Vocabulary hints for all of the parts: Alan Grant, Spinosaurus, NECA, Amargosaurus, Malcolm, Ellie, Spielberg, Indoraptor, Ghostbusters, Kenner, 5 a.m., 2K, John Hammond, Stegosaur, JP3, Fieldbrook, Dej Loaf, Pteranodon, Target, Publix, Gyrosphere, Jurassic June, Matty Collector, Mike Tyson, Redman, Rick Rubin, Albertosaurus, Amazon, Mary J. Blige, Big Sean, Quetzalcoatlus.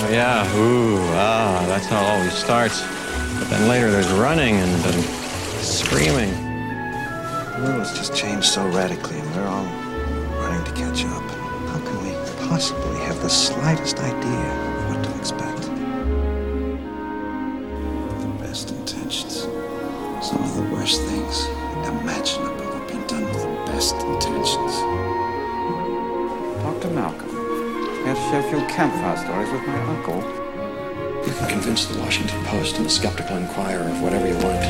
Oh, yeah, ooh, ah, that's how it always starts. But then later there's running and then screaming. The world has just changed so radically, and we're all running to catch up. How can we possibly have the slightest idea of what to expect? The best intentions. Some of the worst things imaginable have been done with the best intentions. Dr. Malcolm, I have Sheffield campfire stories with my uncle. You can convince the Washington Post and the Skeptical Inquirer of whatever you want,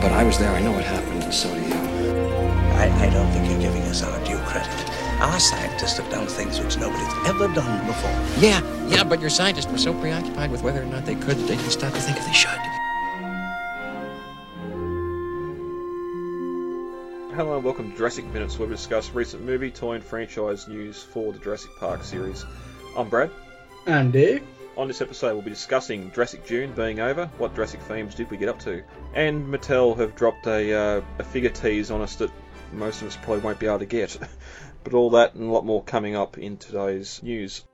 but I was there, I know what happened, and so do you. I don't think you're giving us our due credit. Our scientists have done things which nobody's ever done before. Yeah, but your scientists were so preoccupied with whether or not they could that they didn't stop to think if they should. Hello and welcome to Jurassic Minutes, where we discuss recent movie, toy and franchise news for the Jurassic Park series. I'm Brad. And Dave. On this episode we'll be discussing Jurassic June being over, what Jurassic themes did we get up to, and Mattel have dropped a figure tease on us that most of us probably won't be able to get. But all that and a lot more coming up in today's news.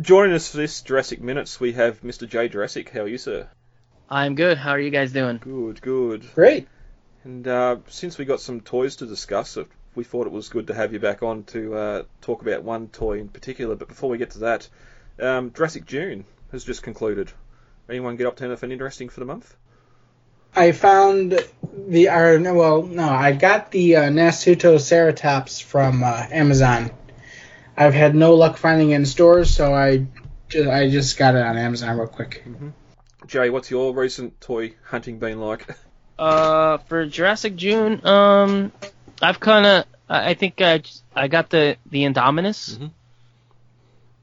Joining us for this Jurassic Minutes we have Mr. J. Jurassic. How are you, sir? I'm good. How are you guys doing? Good. Great. And since we got some toys to discuss, we thought it was good to have you back on to talk about one toy in particular. But before we get to that, Jurassic June has just concluded. Anyone get up to anything interesting for the month? I found I got the Nasutoceratops from Amazon. I've had no luck finding it in stores, so I just got it on Amazon real quick. Mm-hmm. Jay, what's your recent toy hunting been like? For Jurassic June, I got the Indominus. Mm-hmm.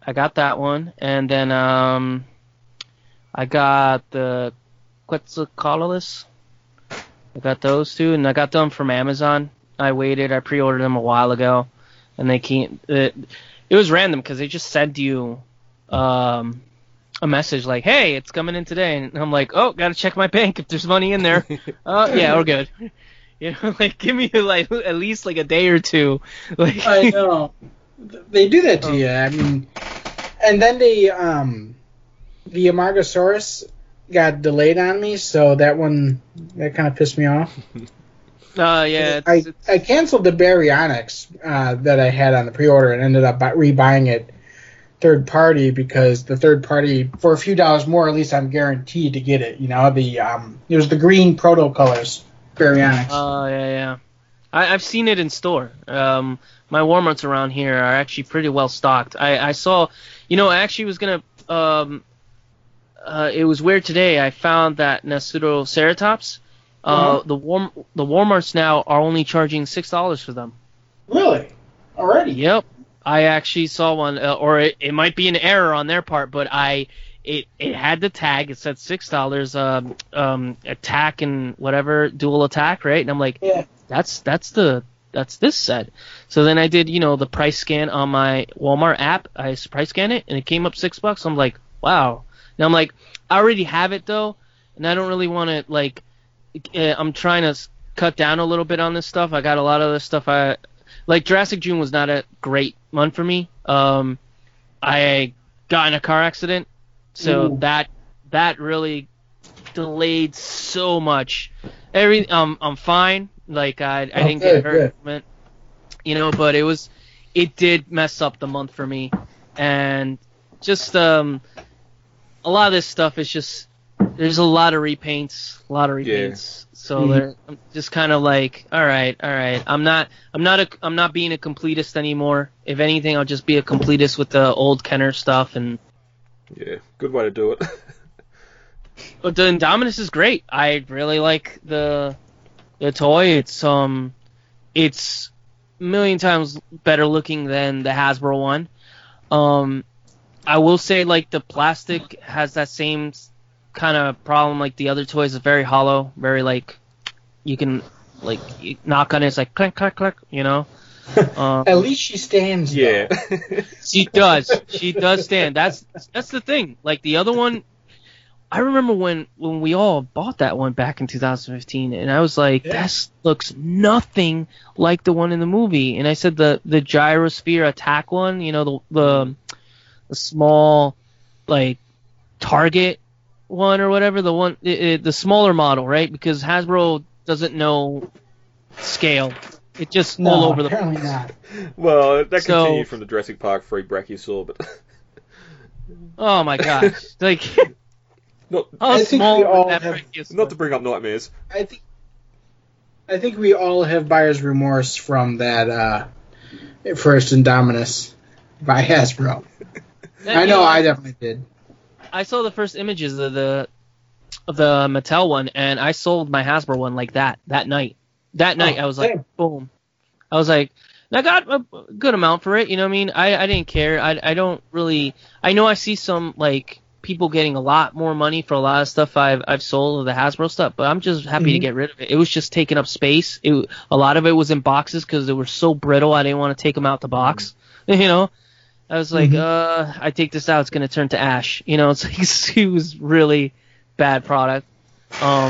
I got that one, and then I got the Quetzalcoatlus. I got those two, and I got them from Amazon. I pre-ordered them a while ago, and they came. It was random because they just sent you a message like, hey, it's coming in today, and I'm like, oh, gotta check my bank if there's money in there. Yeah, we're good. You know, like, give me like at least like a day or two. Like, I know they do that to you. I mean, and then the Amargosaurus got delayed on me, so that kind of pissed me off. Yeah. I canceled the Baryonyx that I had on the pre-order and ended up rebuying it third party, because the third party, for a few dollars more at least, I'm guaranteed to get it. You know, it was the green proto colors Baryonyx. Oh, yeah. I've seen it in store. My Walmarts around here are actually pretty well stocked. I saw, I actually was gonna. It was weird today. I found that Nasutoceratops. Mm-hmm. The Walmarts now are only charging $6 for them. Really? Already? Yep. I actually saw one, or it might be an error on their part, but it had the tag. It said $6, attack and whatever, dual attack, right? And I'm like, yeah, that's this set. So then I did, the price scan on my Walmart app. I price scanned it, and it came up $6. I'm like, wow. Now I'm like, I already have it though, and I don't really want to like. I'm trying to cut down a little bit on this stuff. I got a lot of this stuff I. Like, Jurassic June was not a great month for me. I got in a car accident, so that really delayed so much. I'm fine. Like, I didn't get hurt, but it did mess up the month for me. And just a lot of this stuff is just, there's a lot of repaints. Yeah. So I'm just kind of like, all right. I'm not being a completist anymore. If anything, I'll just be a completist with the old Kenner stuff. And yeah, good way to do it. But the Indominus is great. I really like the toy. It's a million times better looking than the Hasbro one. I will say, like, the plastic has that same kind of problem like the other toys. Is very hollow, very like, you can like knock on it, it's like clank clank clank, at least she stands. Yeah. she does stand. That's the thing. Like, the other one, I remember when we all bought that one back in 2015, and I was like, This looks nothing like the one in the movie. And I said the gyrosphere attack one, the small like Target one or whatever, the one the smaller model, right? Because Hasbro doesn't know scale. It just all over the place. Not. Well, that continued from the Jurassic Park free Brachiosaur, but oh my gosh, like not, how small all that Brachiosaur? Not to bring up nightmares. I think we all have buyer's remorse from that first Indominus by Hasbro. I know, I definitely did. I saw the first images of the Mattel one, and I sold my Hasbro one like that night. That night, I was like, boom. I was like, and I got a good amount for it, you know what I mean? I didn't care. I don't really... I know I see some, like, people getting a lot more money for a lot of stuff I've sold of the Hasbro stuff, but I'm just happy to get rid of it. It was just taking up space. A lot of it was in boxes because they were so brittle, I didn't want to take them out the box, you know? I was like, I take this out, it's going to turn to ash. You know, it's like, it was really bad product. No,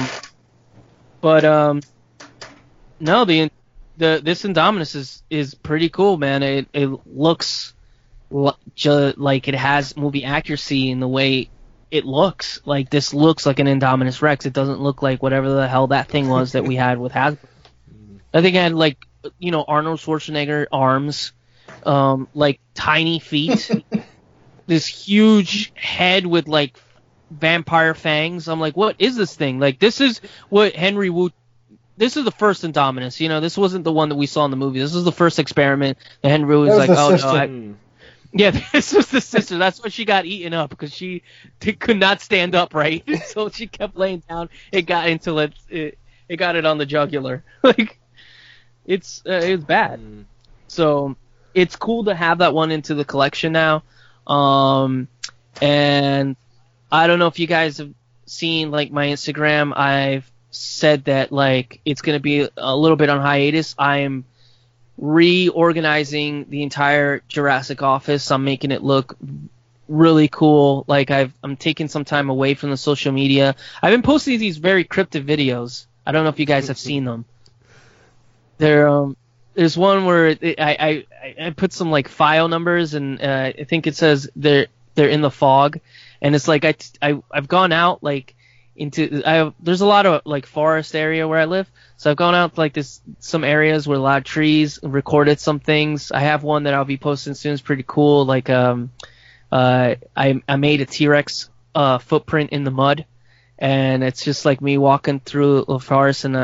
this Indominus is pretty cool, man. It looks like it has movie accuracy in the way it looks. Like, this looks like an Indominus Rex. It doesn't look like whatever the hell that thing was that we had with Hasbro. I think it had, like, you know, Arnold Schwarzenegger arms, like tiny feet, this huge head with, like, vampire fangs. I'm like, what is this thing? Like, this is what Henry Wu... This is the first Indominus, you know. This wasn't the one that we saw in the movie. This was the first experiment. And Henry was like, "Oh sister. No, yeah, this was the sister. That's why she got eaten up because she could not stand up right, so she kept laying down. It got until it got it on the jugular. Like, it's bad. So it's cool to have that one into the collection now. And I don't know if you guys have seen, like, my Instagram. I've said that, like, it's going to be a little bit on hiatus. I'm reorganizing the entire Jurassic office. I'm making it look really cool. Like, I'm taking some time away from the social media. I've been posting these very cryptic videos. I don't know if you guys have seen them. There's one where I put some, like, file numbers, and I think it says they're in the fog, and it's like I've gone out, like, there's a lot of, like, forest area where I live, so I've gone out to, like, some areas where a lot of trees, recorded some things. I have one that I'll be posting soon. It's pretty cool. Like, I made a T-Rex footprint in the mud, and it's just like me walking through a forest, and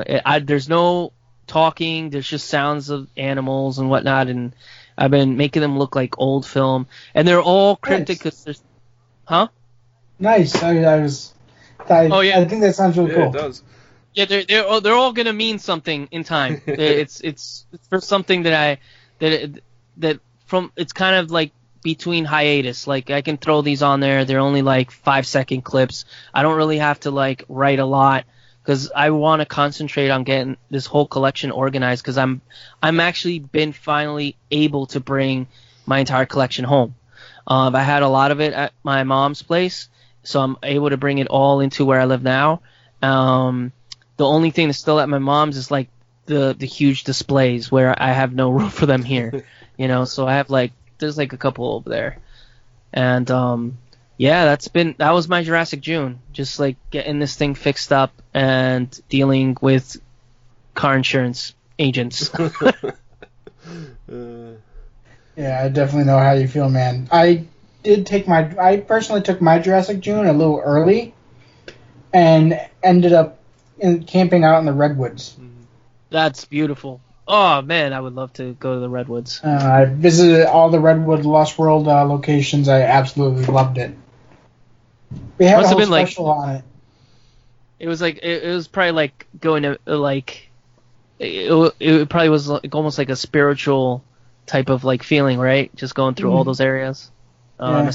there's no talking. There's just sounds of animals and whatnot, and I've been making them look like old film, and they're all cryptic. Nice. Nice. Oh yeah, I think that sounds really cool. It does. Yeah, they're all gonna mean something in time. it's for something that it's kind of like between hiatus. Like, I can throw these on there. They're only like 5-second clips. I don't really have to, like, write a lot because I want to concentrate on getting this whole collection organized. Because I'm actually been finally able to bring my entire collection home. I had a lot of it at my mom's place. So I'm able to bring it all into where I live now. The only thing that's still at my mom's is, like, the huge displays where I have no room for them here, you know. So I have, like, there's, like, a couple over there, and that was my Jurassic June, just, like, getting this thing fixed up and dealing with car insurance agents. Yeah, I definitely know how you feel, man. I personally took my Jurassic June a little early and ended up camping out in the Redwoods. That's beautiful. Oh, man, I would love to go to the Redwoods. I visited all the Redwood Lost World locations. I absolutely loved it. We had a whole special on it. It was like it was probably like going to, like, it probably was like almost like a spiritual type of, like, feeling, right? Just going through all those areas. Yeah.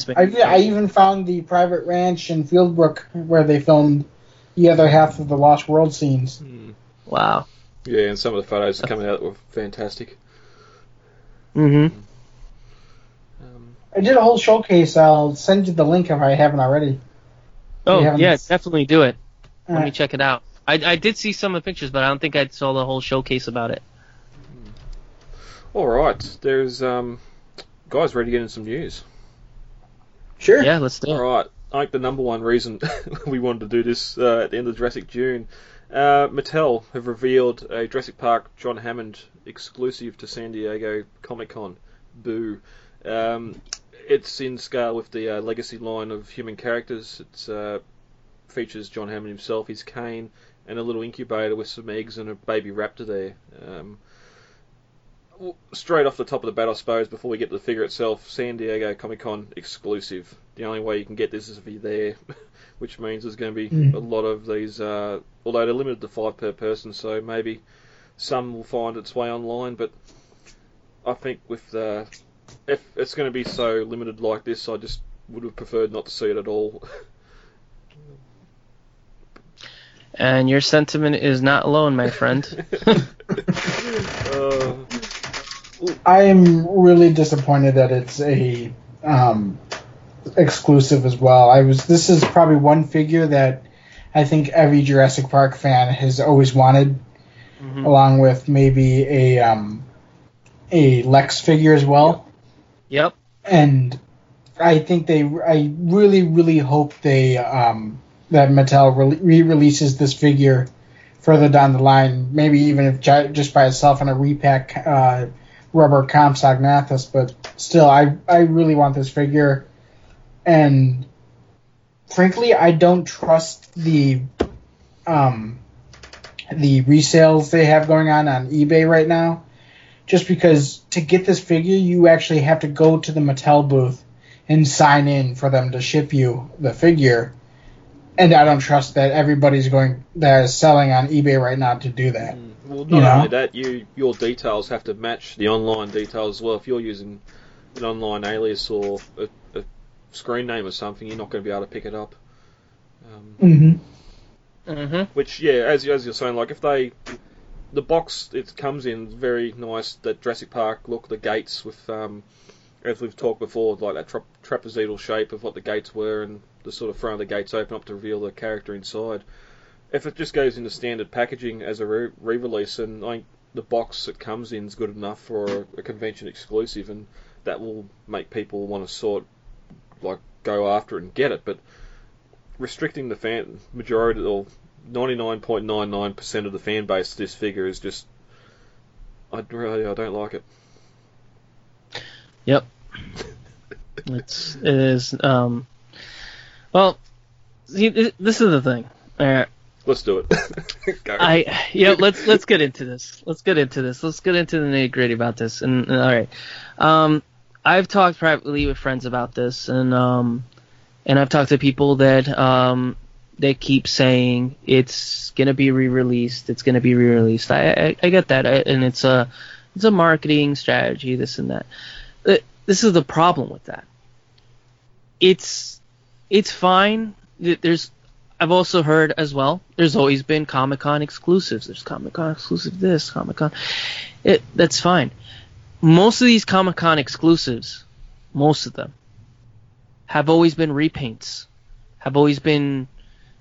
I even found the private ranch in Fieldbrook where they filmed the other half of the Lost World scenes. Wow. Yeah, and some of the photos coming out were fantastic. Mm-hmm. I did a whole showcase. I'll send you the link if I haven't already. Oh, yeah, definitely do it. Let me check it out. I did see some of the pictures, but I don't think I saw the whole showcase about it. All right. There's guys ready to get in some news. Sure. Yeah, let's do it. All right. I think the number one reason we wanted to do this at the end of Jurassic June, Mattel have revealed a Jurassic Park John Hammond exclusive to San Diego Comic-Con. Boo. It's in scale with the legacy line of human characters. It features John Hammond himself, his cane, and a little incubator with some eggs and a baby raptor there. Straight off the top of the bat, I suppose, before we get to the figure itself, San Diego Comic-Con exclusive. The only way you can get this is if you're there, which means there's going to be a lot of these, although they're limited to 5 per person, so maybe some will find its way online, but I think with if it's going to be so limited like this, I just would have preferred not to see it at all. And your sentiment is not alone, my friend. I am really disappointed that it's a exclusive as well. This is probably one figure that I think every Jurassic Park fan has always wanted, along with maybe a Lex figure as well. Yep. And I think I really, really hope that Mattel re-releases this figure further down the line, maybe even if just by itself in a repack. Rubber Comp Sagnathus, but still, I really want this figure, and frankly, I don't trust the resales they have going on eBay right now, just because to get this figure, you actually have to go to the Mattel booth and sign in for them to ship you the figure, and I don't trust that everybody's that is selling on eBay right now to do that. Well, not only that, your details have to match the online details as well. If you're using an online alias or a screen name or something, you're not going to be able to pick it up. Which, yeah, as you're saying, like, if the box it comes in very nice, that Jurassic Park look, the gates with, as we've talked before, like that trapezoidal shape of what the gates were and the sort of front of the gates open up to reveal the character inside. If it just goes into standard packaging as a re-release, and I think the box it comes in is good enough for a convention exclusive, and that will make people want to go after it and get it. But restricting the fan majority, or 99.99% of the fan base, to this figure is just, I don't like it. Yep, it is. Well, see, this is the thing. All right. Let's do it. Let's get into this. Let's get into the nitty-gritty about this. And all right, I've talked privately with friends about this, and I've talked to people that that keep saying it's gonna be re-released. It's gonna be re-released. I get that, and it's a marketing strategy, this and that. This is the problem with that. It's fine. I've also heard as well, there's always been Comic-Con exclusives. There's Comic-Con exclusive this, Comic-Con. That's fine. Most of these Comic-Con exclusives, most of them, have always been repaints. Have always been,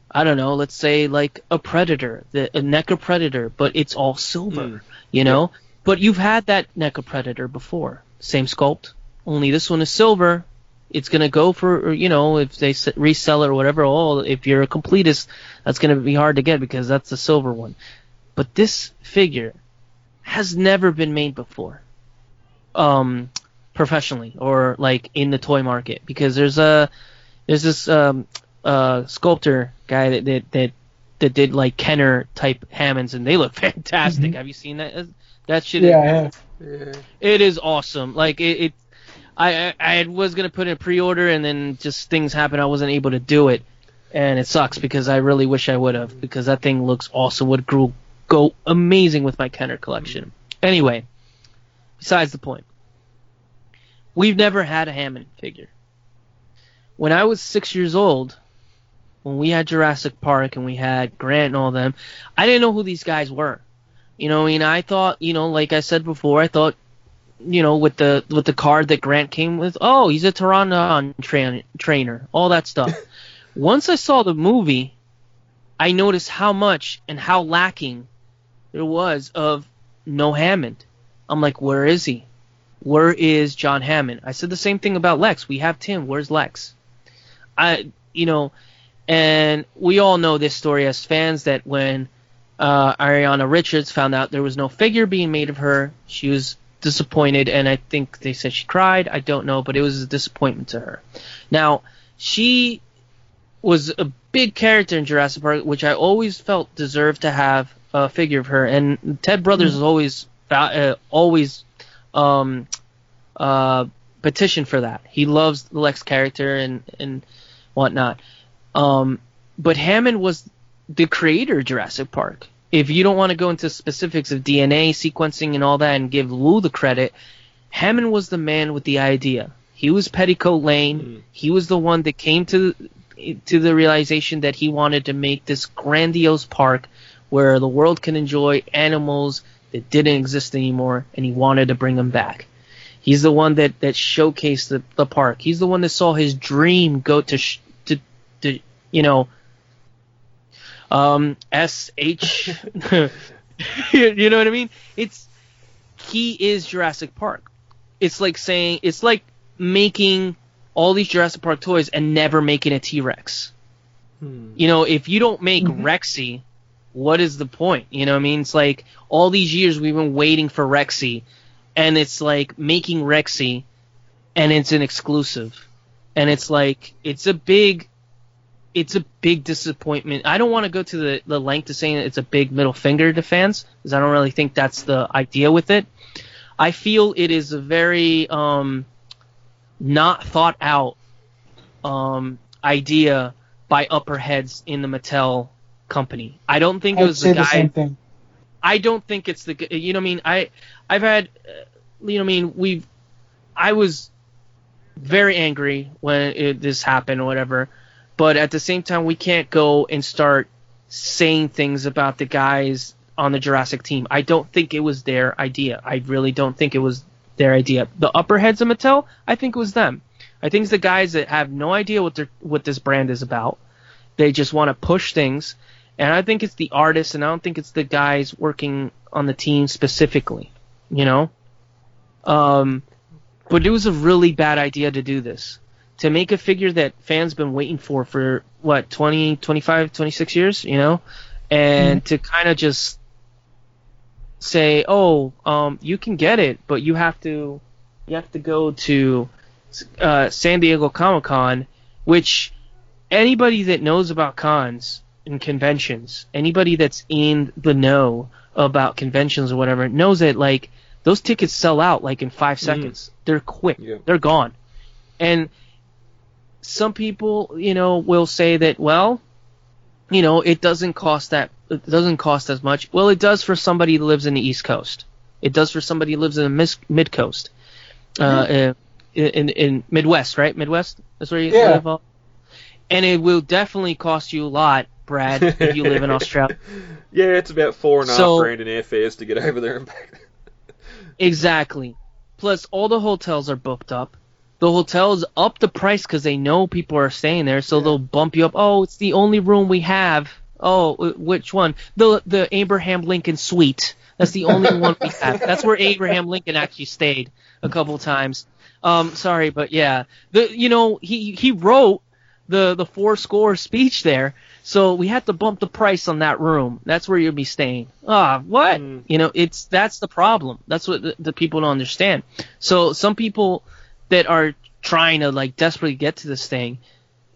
I don't know, let's say like a Predator, a NECA Predator, but it's all silver, you know? Yeah. But you've had that NECA Predator before. Same sculpt, only this one is silver. It's going to go for, if they resell it or whatever, if you're a completist, that's going to be hard to get because that's the silver one. But this figure has never been made before professionally or, in the toy market, because there's this sculptor guy that did, Kenner-type Hammonds, and they look fantastic. Mm-hmm. Have you seen that? That shit Yeah. It is awesome. I was going to put in a pre-order, and then just things happened. I wasn't able to do it, and it sucks because I really wish I would have, because that thing looks awesome. Would go amazing with my Kenner collection. Anyway, besides the point, we've never had a Hammond figure. When I was 6 years old, when we had Jurassic Park and we had Grant and all them, I didn't know who these guys were. You know what I mean? I thought, like I said before, I thought, with the card that Grant came with, oh, he's a Pteranodon trainer, all that stuff. Once I saw the movie, I noticed how much and how lacking there was of no Hammond. I'm like, where is he? Where is John Hammond? I said the same thing about Lex. We have Tim. Where's Lex? you know, and we all know this story as fans that when Ariana Richards found out there was no figure being made of her, she was disappointed, and I think they said she cried. I don't know, but it was a disappointment to her. Now, she was a big character in Jurassic Park, which I always felt deserved to have a figure of her, and Ted Brothers has always petitioned for that. He loves the Lex character and whatnot. But Hammond was the creator of Jurassic Park. If you don't want to go into specifics of DNA sequencing and all that and give Lou the credit, Hammond was the man with the idea. He was Petticoat Lane. Mm. He was the one that came to the realization that he wanted to make this grandiose park where the world can enjoy animals that didn't exist anymore, and he wanted to bring them back. He's the one that showcased the park. He's the one that saw his dream go to you know what I mean? He is Jurassic Park. It's like making all these Jurassic Park toys and never making a T-Rex. Hmm. You know, if you don't make Rexy, what is the point? You know what I mean? It's like all these years we've been waiting for Rexy, and it's like making Rexy, and it's an exclusive. And it's like, it's a big disappointment. I don't want to go to the length of saying that it's a big middle finger to fans, because I don't really think that's the idea with it. I feel it is a very not thought out idea by upper heads in the Mattel company. I don't think it was the guy. The same thing. I don't think it's the. You know what I mean? I've had. You know what I mean? I was very angry when this happened or whatever. But at the same time, we can't go and start saying things about the guys on the Jurassic team. I don't think it was their idea. I really don't think it was their idea. The upper heads of Mattel, I think it was them. I think it's the guys that have no idea what this brand is about. They just want to push things. And I think it's the artists, and I don't think it's the guys working on the team specifically, you know? But it was a really bad idea to do this. To make a figure that fans been waiting for what, 20, 25, 26 years, you know? And to kind of just say, oh, you can get it, but you have to go to San Diego Comic-Con, which anybody that knows about cons and conventions, anybody that's in the know about conventions or whatever, knows that, like, those tickets sell out, like, in 5 seconds. They're quick. Yeah. They're gone. And some people, you know, will say that, well, you know, it doesn't cost as much. Well, it does for somebody who lives in the East Coast. It does for somebody who lives in the Mid Coast, in Midwest, right? Midwest, that's where you live. And it will definitely cost you a lot, Brad, if you live in Australia. Yeah, it's about $4.5 grand in airfares to get over there and back. Exactly. Plus, all the hotels are booked up. The hotels up the price because they know people are staying there, so they'll bump you up. Oh, it's the only room we have. Oh, which one? The Abraham Lincoln suite. That's the only one we have. That's where Abraham Lincoln actually stayed a couple times. Sorry, but yeah, he wrote the 4 score speech there, so we had to bump the price on that room. That's where you'll be staying. What? Mm. You know, that's the problem. That's what the people don't understand. So some people that are trying to, like, desperately get to this thing,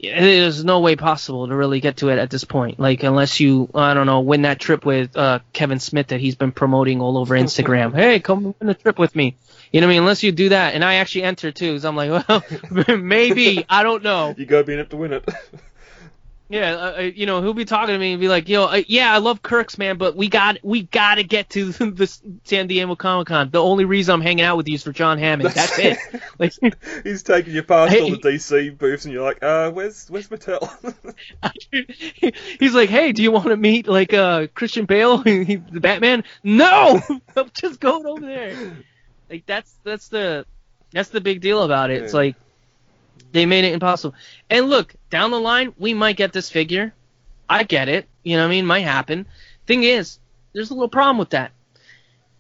there's no way possible to really get to it at this point. Like, unless you, I don't know, win that trip with Kevin Smith that he's been promoting all over Instagram. Hey, come win a trip with me. You know what I mean? Unless you do that. And I actually enter, too, because I'm like, well, maybe. I don't know. You got to be in it to win it. Yeah, you know, he'll be talking to me and be like, yo, yeah, I love Kirk's, man, but we got to get to the San Diego Comic-Con. The only reason I'm hanging out with you is for John Hammond. That's it. Like, he's taking you past all the DC booths, and you're like, where's Mattel? He's like, hey, do you want to meet, like, Christian Bale, the Batman? No! I'm just going over there. Like, that's the big deal about it. Yeah. It's like, they made it impossible. And look, down the line, we might get this figure. I get it. You know what I mean? Might happen. Thing is, there's a little problem with that.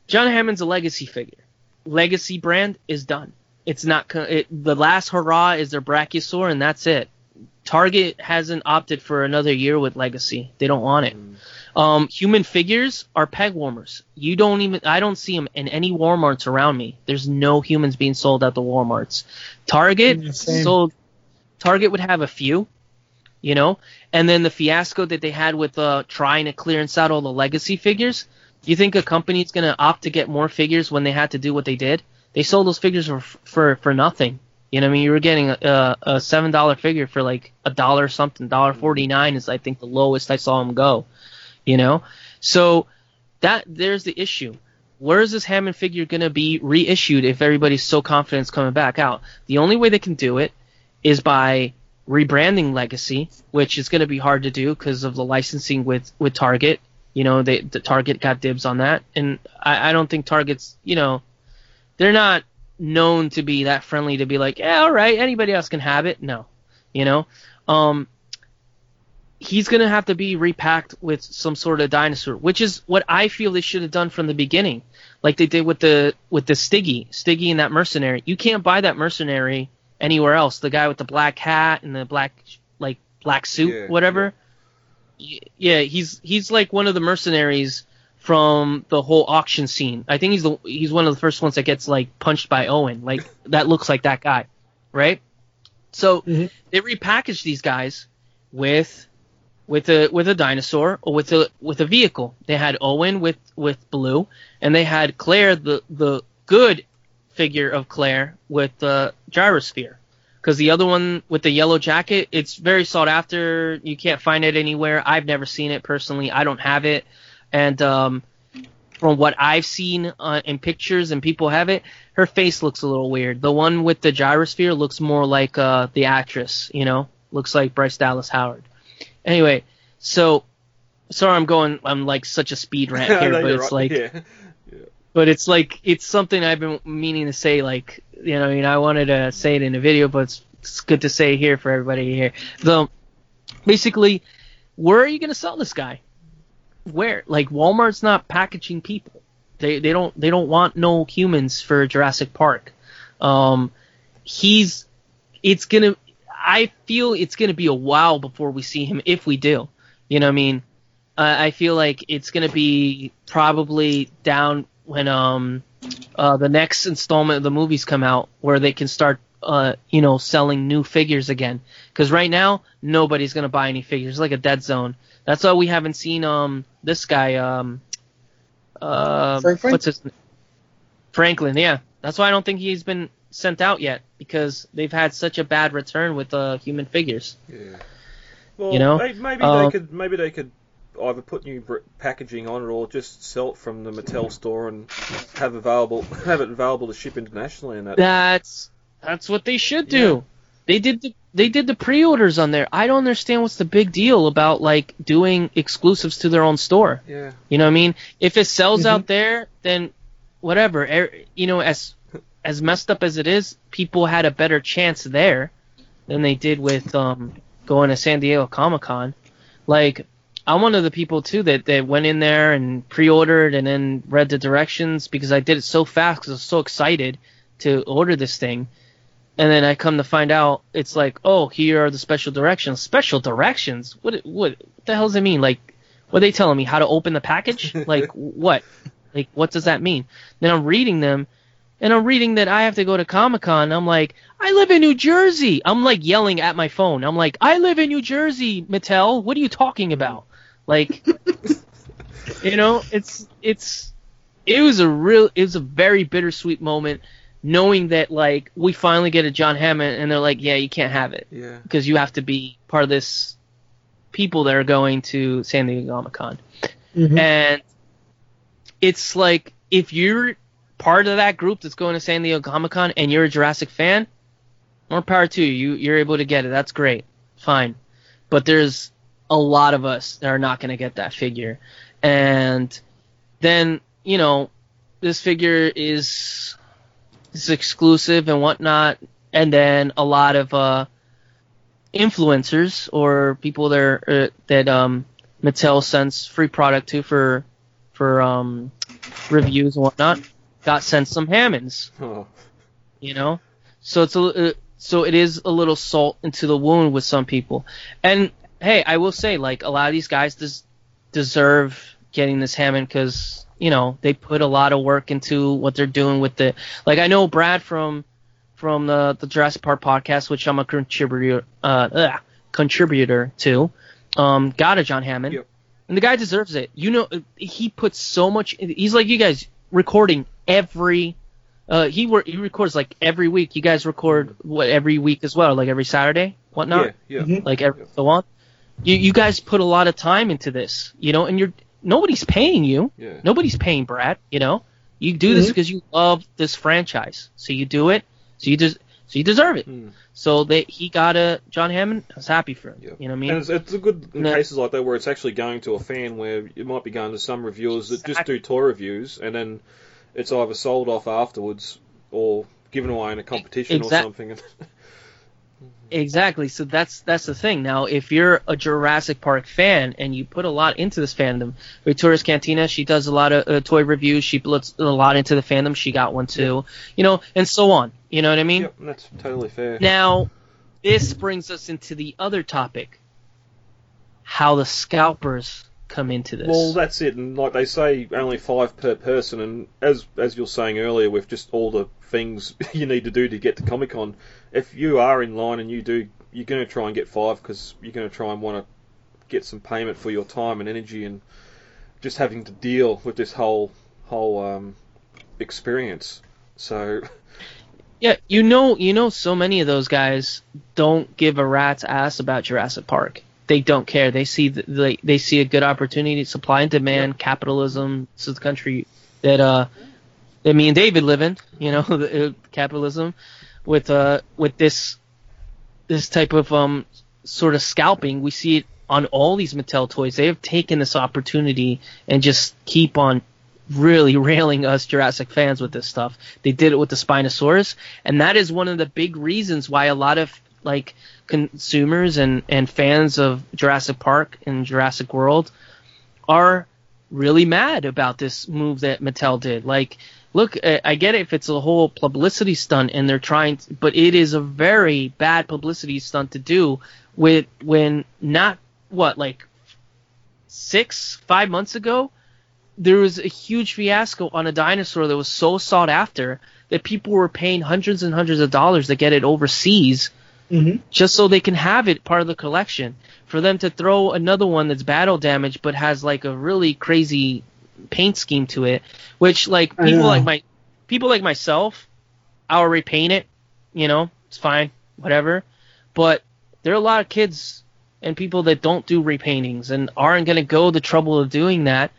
John Hammond's a legacy figure. Legacy brand is done. It's not the last hurrah is their Brachiosaur, and that's it. Target hasn't opted for another year with Legacy. They don't want it. Human figures are peg warmers. I don't see them in any Walmarts around me. There's no humans being sold at the Walmarts. Target would have a few, you know, and then the fiasco that they had with trying to clearance out all the Legacy figures. Do you think a company's going to opt to get more figures when they had to do what they did? They sold those figures for nothing. You know what I mean? You were getting a $7 figure for like $1 something. $1.49 is, I think, the lowest I saw them go. You know? So there's the issue. Where is this Hammond figure going to be reissued if everybody's so confident it's coming back out? The only way they can do it is by rebranding Legacy, which is going to be hard to do because of the licensing with Target. You know, the Target got dibs on that. And I don't think Target's, you know, they're not known to be that friendly to be like, yeah, all right, anybody else can have it. No, you know, he's going to have to be repacked with some sort of dinosaur, which is what I feel they should have done from the beginning. Like they did with the Stiggy and that mercenary. You can't buy that mercenary anywhere else. The guy with the black hat and the black suit, whatever. Yeah, he's like one of the mercenaries from the whole auction scene. I think he's one of the first ones that gets like punched by Owen. Like that looks like that guy, right? So they repackaged these guys with a dinosaur or with a vehicle. They had Owen with Blue, and they had Claire, the good figure of Claire, with the gyrosphere. Because the other one with the yellow jacket, it's very sought after. You can't find it anywhere. I've never seen it personally. I don't have it. And from what I've seen in pictures and people have it, her face looks a little weird. The one with the gyrosphere looks more like the actress, you know? Looks like Bryce Dallas Howard. Anyway, so sorry I'm like such a speed rant here, but it's right. But it's like, it's something I've been meaning to say, like, you know, I mean, I wanted to say it in a video, but it's good to say here for everybody here. So basically, where are you going to sell this guy? Where? Like, Walmart's not packaging people. They don't want no humans for Jurassic Park. I feel it's going to be a while before we see him, if we do. You know what I mean? I feel like it's going to be probably down when the next installment of the movies come out, where they can start selling new figures again, because right now nobody's gonna buy any figures. It's like a dead zone. That's why we haven't seen this guy what's his name? Franklin. Yeah, that's why I don't think he's been sent out yet, because they've had such a bad return with human figures. Yeah. Well, you know, maybe they could either put new packaging on it or just sell it from the Mattel store and have it available to ship internationally. And that's what they should do. Yeah. They did the pre-orders on there. I don't understand what's the big deal about like doing exclusives to their own store. Yeah. You know what I mean? If it sells out there, then whatever. You know, as messed up as it is, people had a better chance there than they did with going to San Diego Comic-Con. Like, I'm one of the people, too, that went in there and pre-ordered and then read the directions, because I did it so fast because I was so excited to order this thing. And then I come to find out, it's like, oh, here are the special directions. Special directions? What the hell does it mean? Like, what are they telling me? How to open the package? Like, what? Like, what does that mean? Then I'm reading them, and I'm reading that I have to go to Comic-Con. I'm like, I live in New Jersey. I'm, like, yelling at my phone. I'm like, I live in New Jersey, Mattel. What are you talking about? Like, you know, it was a very bittersweet moment, knowing that like we finally get a John Hammond and they're like, yeah, you can't have it, because you have to be part of this people that are going to San Diego Comic-Con, and it's like, if you're part of that group that's going to San Diego Comic-Con and you're a Jurassic fan, more power to you. You're able to get it. That's great, fine, but there's a lot of us that are not going to get that figure. And then, you know, this figure is exclusive and whatnot. And then a lot of influencers or people that Mattel sends free product to for reviews and whatnot got sent some Hammonds. You know, so it's So it is a little salt into the wound with some people. And hey, I will say, like, a lot of these guys deserve getting this Hammond because, you know, they put a lot of work into what they're doing with the. Like, I know Brad from the Jurassic Park podcast, which I'm a contributor to, got a John Hammond. Yep. And the guy deserves it. You know, he puts so much. He's like you guys, recording every. He records like every week. You guys record what every week as well, like every Saturday, whatnot. Yeah, yeah. Like every so on. You guys put a lot of time into this, you know, and nobody's paying you. Yeah. Nobody's paying Brad, you know. You do this because you love this franchise, so you do it. So you deserve it. Mm. So he got a John Hammond. I was happy for him. Yeah. You know what I mean? And it's a good in cases like that where it's actually going to a fan, where it might be going to some reviewers that just do toy reviews, and then it's either sold off afterwards or given away in a competition or something. Exactly. So that's the thing. Now, if you're a Jurassic Park fan and you put a lot into this fandom, Victoria's Cantina, she does a lot of toy reviews. She puts a lot into the fandom. She got one too, you know, and so on. You know what I mean? Yep, that's totally fair. Now, this brings us into the other topic: how the scalpers come into this. Well, that's it. And like they say, only 5 per person. And as you're saying earlier, with just all the things you need to do to get to Comic-Con, if you are in line and you're going to try and get 5 because you're going to try and want to get some payment for your time and energy and just having to deal with this whole experience. So yeah, you know, so many of those guys don't give a rat's ass about Jurassic Park. They don't care. They see they see a good opportunity, supply and demand, capitalism. This is the country that me and David live in. You know, capitalism with this type of sort of scalping. We see it on all these Mattel toys. They have taken this opportunity and just keep on really railing us Jurassic fans with this stuff. They did it with the Spinosaurus, and that is one of the big reasons why a lot of like consumers and fans of Jurassic Park and Jurassic World are really mad about this move that Mattel did. Like, look, I get it if it's a whole publicity stunt and they're trying to, but it is a very bad publicity stunt to do with when not what, like 5 months ago, there was a huge fiasco on a dinosaur that was so sought after that people were paying hundreds and hundreds of dollars to get it overseas. Mm-hmm. Just so they can have it part of the collection. For them to throw another one that's battle damaged but has like a really crazy paint scheme to it, which like people like myself, I'll repaint it. You know, it's fine, whatever. But there are a lot of kids and people that don't do repaintings and aren't going to go the trouble of doing that.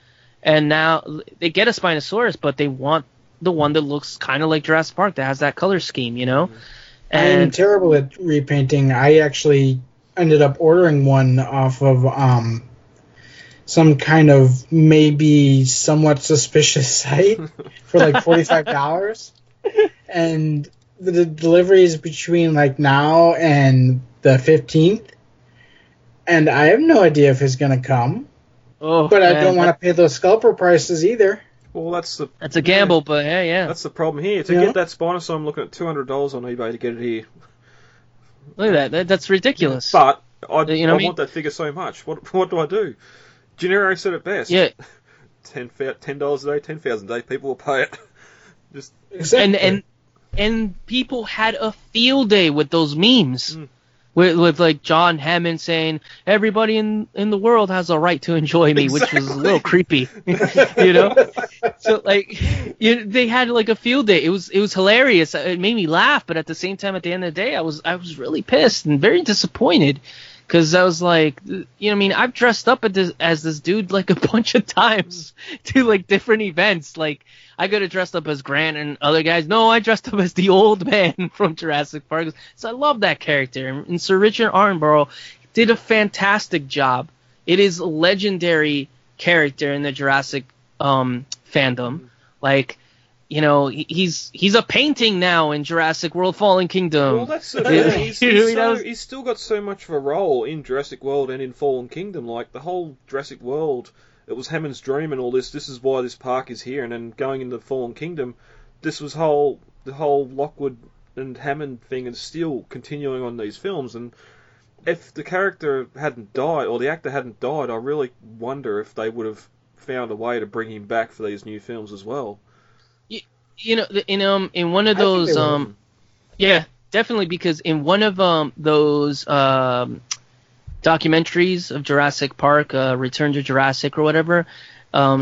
And now they get a Spinosaurus, but they want the one that looks kind of like Jurassic Park that has that color scheme. You know. Mm-hmm. I'm terrible at repainting. I actually ended up ordering one off of some kind of maybe somewhat suspicious site for like $45. And the delivery is between like now and the 15th. And I have no idea if it's going to come. Oh, but man, I don't want to pay those scalper prices either. Well, that's a gamble, but yeah. That's the problem here. To get that Spinosaur, I'm looking at $200 on eBay to get it here. Look at that. That's ridiculous. But I want that figure so much. What do I do? Gennaro said it best. Yeah. $10 a day, $10,000 a day. People will pay it. Just exactly. And people had a field day with those memes. Mm. With like John Hammond saying everybody in the world has a right to enjoy me, exactly. Which was a little creepy, you know. So like, they had like a field day. It was hilarious. It made me laugh, but at the same time, at the end of the day, I was really pissed and very disappointed because I was like, you know, I mean, I've dressed up as this dude like a bunch of times to like different events. Like I could have dressed up as Grant and other guys. No, I dressed up as the old man from Jurassic Park. So I love that character. And Sir Richard Attenborough did a fantastic job. It is a legendary character in the Jurassic fandom. Like, you know, he's a painting now in Jurassic World Fallen Kingdom. Well, that's the thing. He's still got so much of a role in Jurassic World and in Fallen Kingdom. Like, the whole Jurassic World, it was Hammond's dream and all this. This is why this park is here. And then going into the Fallen Kingdom, this was the whole Lockwood and Hammond thing is still continuing on these films, and if the character hadn't died, or the actor hadn't died, I really wonder if they would have found a way to bring him back for these new films as well. You know, in one of those, yeah, definitely, because in one of those documentaries of Jurassic Park, Return to Jurassic or whatever,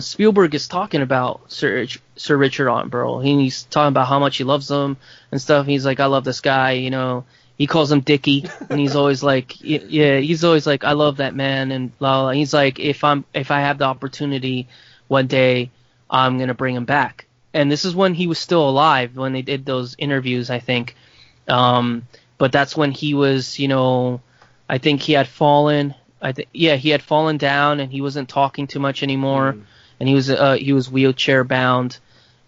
Spielberg is talking about Sir Richard Attenborough. He's talking about how much he loves him and stuff. He's like, I love this guy, you know. He calls him Dickie, and he's always like, yeah, he's always like, I love that man, and blah, blah. He's like, if I have the opportunity one day, I'm gonna bring him back. And this is when he was still alive when they did those interviews, I think. But that's when he was, you know, I think he had fallen. He had fallen down, and he wasn't talking too much anymore, and he was wheelchair bound,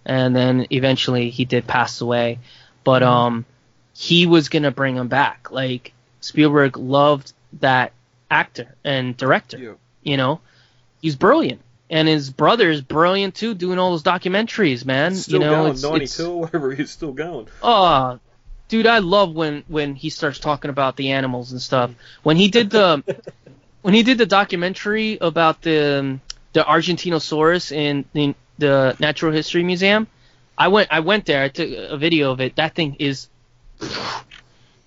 and then eventually he did pass away, but he was going to bring him back. Like, Spielberg loved that actor and director, yeah. You know? He's brilliant. And his brother is brilliant, too, doing all those documentaries, man. Still, you know, going, it's 92 or whatever, he's still going. Oh, dude, I love when he starts talking about the animals and stuff. When he did the documentary about the Argentinosaurus in the Natural History Museum, I went there. I took a video of it. That thing is...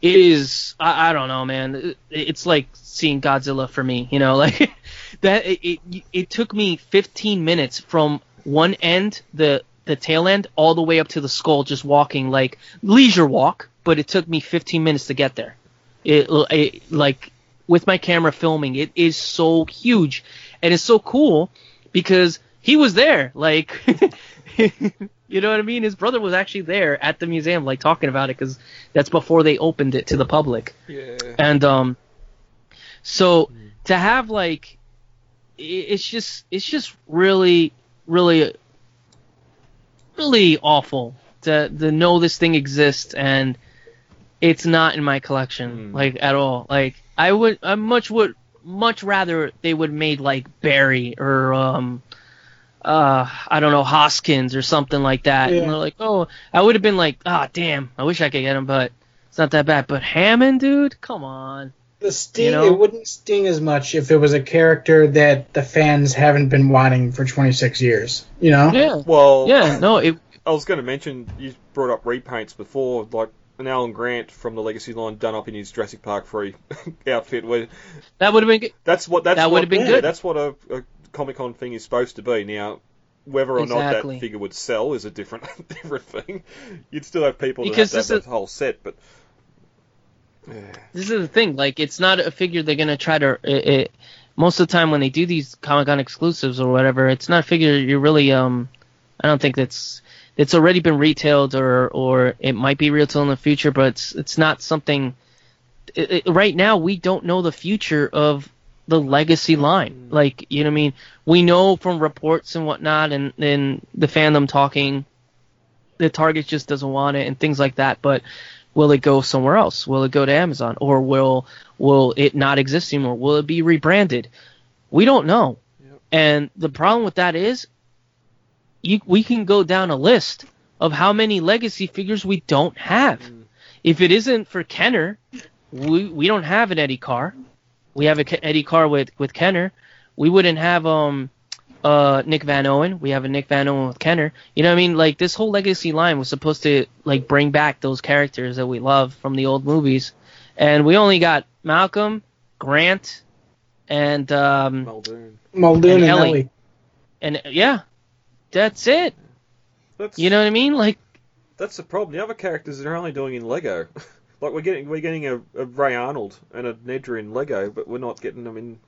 It is, I don't know, man. It's like seeing Godzilla for me, you know, like that. It took me 15 minutes from one end, the tail end, all the way up to the skull, just walking like leisure walk. But it took me 15 minutes to get there. It like with my camera filming, it is so huge, and it's so cool because he was there, like. You know what I mean? His brother was actually there at the museum, like, talking about it, because that's before they opened it to the public. Yeah. And so to have, like, it's just really, really, really awful to know this thing exists, and it's not in my collection, like, at all. Like, I much rather they would have made, like, Barry or I don't know, Hoskins or something like that. Yeah. And they're like, oh, I would have been like, ah, oh, damn, I wish I could get him, but it's not that bad. But Hammond, dude, come on. The sting, you know? It wouldn't sting as much if it was a character that the fans haven't been wanting for 26 years, you know? Yeah. Well, yeah, no, I was going to mention, you brought up repaints before, like an Alan Grant from the Legacy line done up in his Jurassic Park 3 outfit. Where that would have been good. That would have been good. That's what a Comic-Con thing is supposed to be. Now, whether or not that figure would sell is a different thing. You'd still have people that have that whole set, but... This is the thing. Like, it's not a figure they're going to try to... most of the time when they do these Comic-Con exclusives or whatever, it's not a figure you really... I don't think it's already been retailed or it might be retailed in the future, but it's not something... right now, we don't know the future of the Legacy line, like, you know what I mean? We know from reports and whatnot, and the fandom talking, the Target just doesn't want it and things like that, but will it go somewhere else? Will it go to Amazon? Or will it not exist anymore? Will it be rebranded? We don't know. Yep. And the problem with that is we can go down a list of how many Legacy figures we don't have. If it isn't for Kenner, we don't have an Eddie Carr. We have an Eddie Carr with Kenner. We wouldn't have Nick Van Owen. We have a Nick Van Owen with Kenner. You know what I mean? Like, this whole Legacy line was supposed to, like, bring back those characters that we love from the old movies. And we only got Malcolm, Grant, and... Muldoon and Ellie. And, yeah, that's it. That's, you know what I mean? Like, that's the problem. The other characters they're only doing in Lego. Like, we're getting a Ray Arnold and a Nedra in Lego, but we're not getting them in,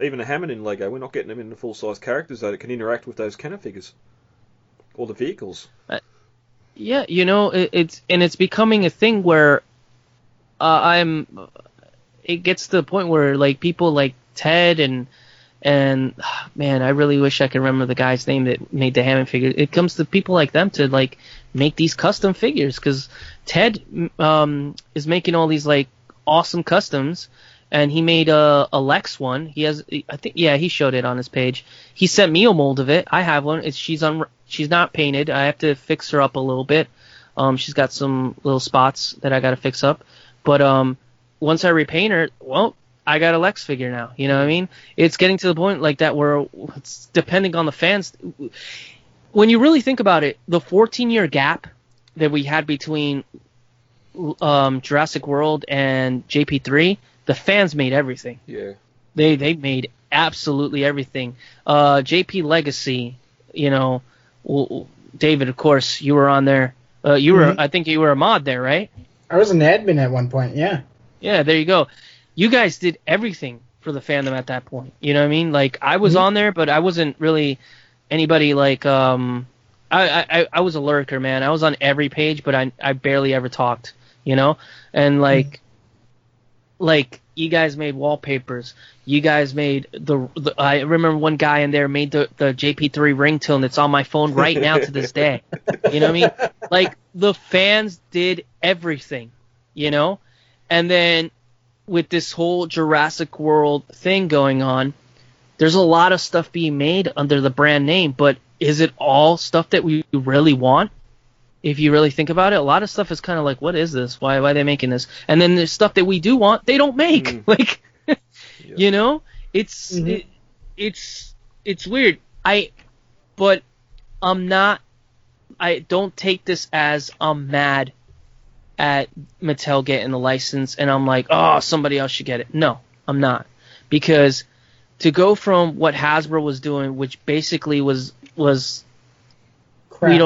even a Hammond in Lego, we're not getting them in the full-size characters, though, that can interact with those Kenner figures, or the vehicles. Yeah, you know, it's becoming a thing where it gets to the point where, like, people like Ted and man, I really wish I could remember the guy's name that made the Hammond figure. It comes to people like them to, like, make these custom figures, because Ted is making all these, like, awesome customs, and he made a Lex one. He has, I think, yeah, he showed it on his page. He sent me a mold of it. I have one. She's not painted. I have to fix her up a little bit. She's got some little spots that I got to fix up. But once I repaint her, well, I got a Lex figure now. You know what I mean? It's getting to the point like that where it's depending on the fans. When you really think about it, the 14-year gap that we had between Jurassic World and JP3, the fans made everything. Yeah. They made absolutely everything. JP Legacy, you know, David, of course, you were on there. You were, I think you were a mod there, right? I was an admin at one point, yeah. Yeah, there you go. You guys did everything for the fandom at that point. You know what I mean? Like, I was on there, but I wasn't really anybody like... I was a lurker, man. I was on every page, but I barely ever talked, you know? And, like you guys made wallpapers. You guys made the I remember one guy in there made the JP3 ringtone that's on my phone right now to this day. You know what I mean? Like, the fans did everything, you know? And then with this whole Jurassic World thing going on, there's a lot of stuff being made under the brand name, but is it all stuff that we really want? If you really think about it, a lot of stuff is kind of like, what is this? Why are they making this? And then there's stuff that we do want, they don't make. Like, yeah. You know, it's it's weird. But I'm not. I don't take this as I'm mad at Mattel getting the license, and I'm like, oh, somebody else should get it. No, I'm not, because to go from what Hasbro was doing, which basically was crap. We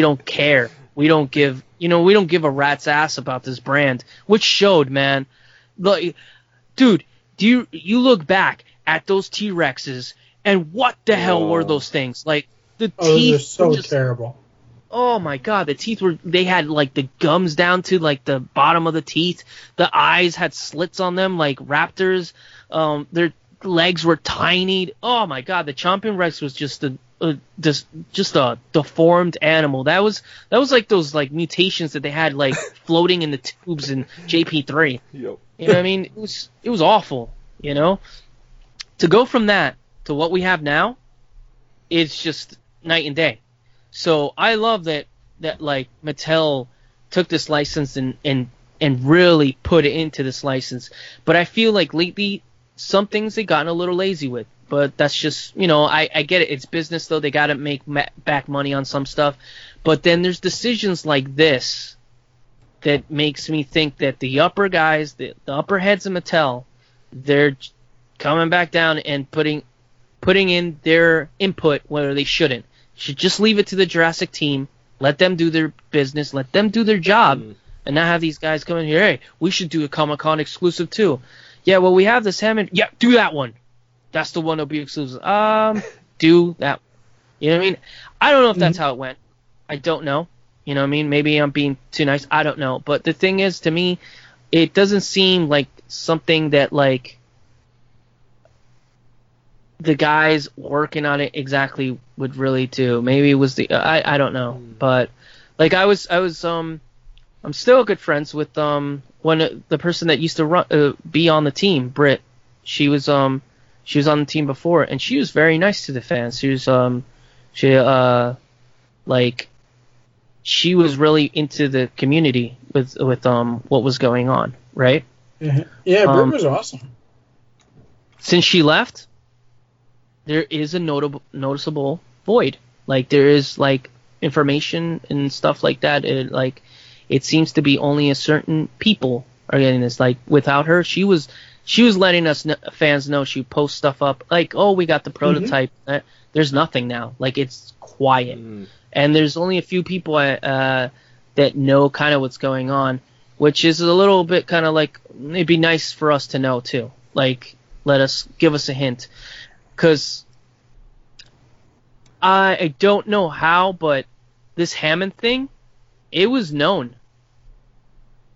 don't care. We don't give a rat's ass about this brand, which showed, man. Like, dude, do you look back at those T-Rexes and what the hell were those things? Like, the teeth were so terrible. Oh my god, the teeth were, they had like the gums down to like the bottom of the teeth. The eyes had slits on them like raptors. Their legs were tiny. Oh my god, the Chomping Rex was just a deformed animal. That was like those like mutations that they had like floating in the tubes in JP3. Yep. You know what I mean? It was awful. You know, to go from that to what we have now, it's just night and day. So I love that like Mattel took this license and really put it into this license. But I feel like lately some things they've gotten a little lazy with. But that's just, you know, I get it. It's business, though. They got to make back money on some stuff. But then there's decisions like this that makes me think that the upper guys, the upper heads of Mattel, they're coming back down and putting in their input whether they shouldn't. Should just leave it to the Jurassic team. Let them do their business. Let them do their job. And not have these guys come in here, hey, we should do a Comic-Con exclusive too. Yeah, well, we have this Hammond. Yeah, do that one. That's the one that'll be exclusive. Do that. You know what I mean? I don't know if that's how it went. I don't know. You know what I mean? Maybe I'm being too nice. I don't know. But the thing is, to me, it doesn't seem like something that, like, the guys working on it exactly would really do. Maybe it was the I don't know. But, like, I'm still good friends with the person that used to run be on the team, Britt. She was on the team before, and she was very nice to the fans. She was, she was really into the community with what was going on, right? Yeah, Britt was awesome. Since she left, there is a noticeable void. Like, there is like information and stuff like that. It seems to be only a certain people are getting this. Like, without her, she was letting us fans know. She posts stuff up like, oh, we got the prototype. There's nothing now. Like, it's quiet. And there's only a few people that know kind of what's going on, which is a little bit kind of like, it'd be nice for us to know too. Like, give us a hint. Because I don't know how, but this Hammond thing, it was known.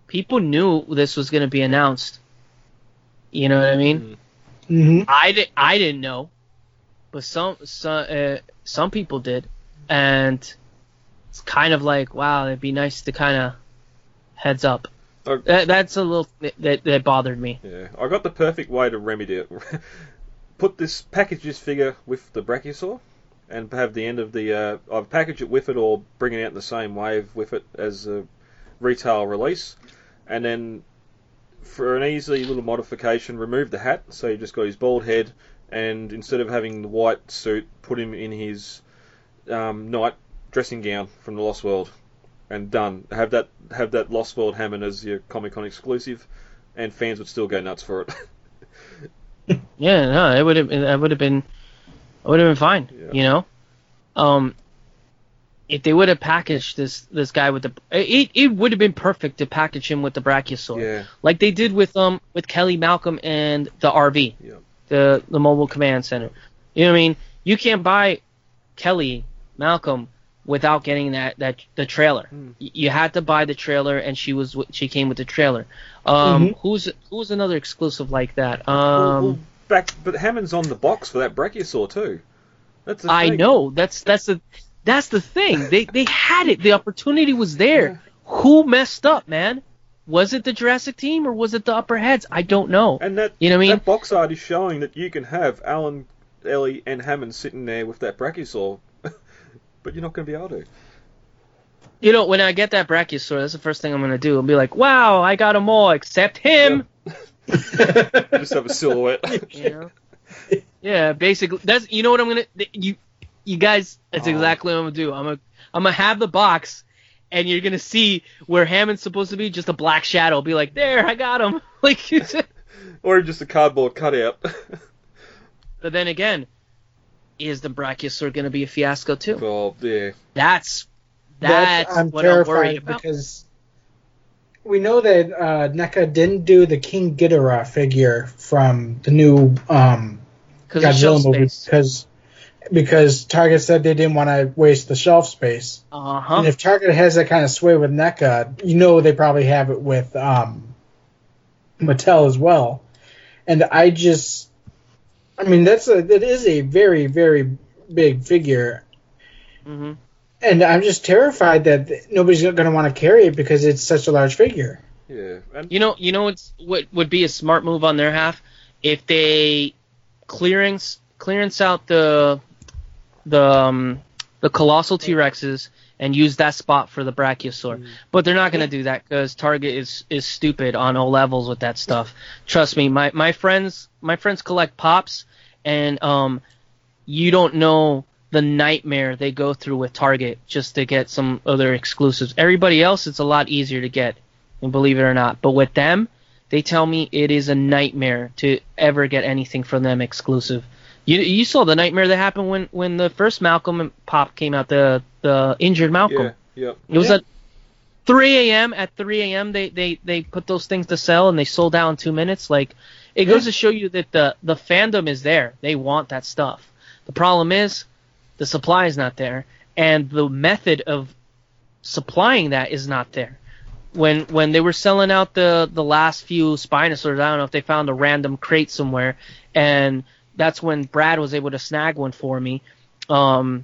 People knew this was going to be announced. You know what I mean? I didn't know, but some people did, and it's kind of like, wow, it'd be nice to kind of heads up. That's a little that bothered me. Yeah, I got the perfect way to remedy it. Put this package figure with the Brachiosaur, and have the end of the either package it with it or bring it out in the same wave with it as a retail release, and then for an easy little modification, remove the hat, so you just got his bald head, and instead of having the white suit, put him in his night dressing gown from the Lost World, and done. Have that Lost World Hammond as your Comic-Con exclusive, and fans would still go nuts for it. Yeah, no, it would have been fine, yeah. You know. If they would have packaged this guy with the, it would have been perfect to package him with the Brachiosaur, yeah. Like they did with Kelly Malcolm and the RV, yeah. the Mobile Command Center. You know what I mean? You can't buy Kelly Malcolm without getting the trailer. Mm. You had to buy the trailer, and she came with the trailer. Mm-hmm. Who's another exclusive like that? But Hammond's on the box for that Brachiosaur too. That's the thing. I know. That's the thing. They had it. The opportunity was there. Yeah. Who messed up, man? Was it the Jurassic team or was it the upper heads? I don't know. And that, you know what I mean? That box art is showing that you can have Alan, Ellie, and Hammond sitting there with that Brachiosaur, but you're not going to be able to. You know, when I get that Brachiosaur, that's the first thing I'm going to do. I'll be like, wow, I got them all except him. Yeah. Just have a silhouette. You know? Yeah, basically. That's, you know what I'm going to... You guys, that's exactly what I'm gonna do. I'm gonna have the box, and you're gonna see where Hammond's supposed to be, just a black shadow. Be like, there, I got him. Like, or just a cardboard cutout. But then again, is the Brachiosaur gonna be a fiasco too? Well, yeah. That's what I'm worried about. Because we know that NECA didn't do the King Ghidorah figure from the new Godzilla movie because Target said they didn't want to waste the shelf space. Uh-huh. And if Target has that kind of sway with NECA, you know they probably have it with Mattel as well. And that is a very, very big figure. Mm-hmm. And I'm just terrified that nobody's going to want to carry it because it's such a large figure. Yeah. You know what would be a smart move on their half? If they clearance out the colossal T-Rexes and use that spot for the Brachiosaur. Mm. But they're not going to do that because Target is stupid on all levels with that stuff. Trust me, my friends collect Pops, and you don't know the nightmare they go through with Target just to get some other exclusives. Everybody else, it's a lot easier to get, and believe it or not. But with them, they tell me it is a nightmare to ever get anything from them exclusive. You saw the nightmare that happened when the first Malcolm Pop came out, the injured Malcolm. Yeah. It was at 3 a.m. At 3 a.m. they put those things to sell, and they sold out in 2 minutes. Like, it goes to show you that the fandom is there. They want that stuff. The problem is the supply is not there, and the method of supplying that is not there. When they were selling out the last few Spinosaurs, I don't know if they found a random crate somewhere, and... That's when Brad was able to snag one for me. It was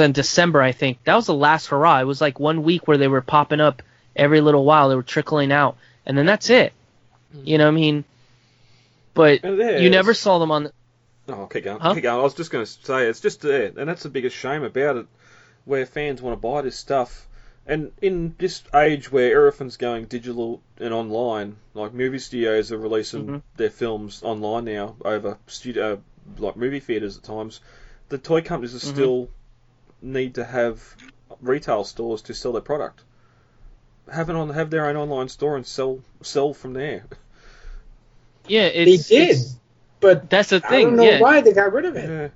in December, I think. That was the last hurrah. It was like 1 week where they were popping up every little while. They were trickling out. And then that's it. You know what I mean? But you never saw them on... Oh, keep going. Huh? Keep going. I was just going to say, it's just there. And that's the biggest shame about it, where fans want to buy this stuff. And in this age where everything's going digital and online, like movie studios are releasing their films online now over studio, like movie theaters at times, the toy companies still need to have retail stores to sell their product. Have their own online store and sell from there. Yeah, but that's the thing. I don't know why they got rid of it.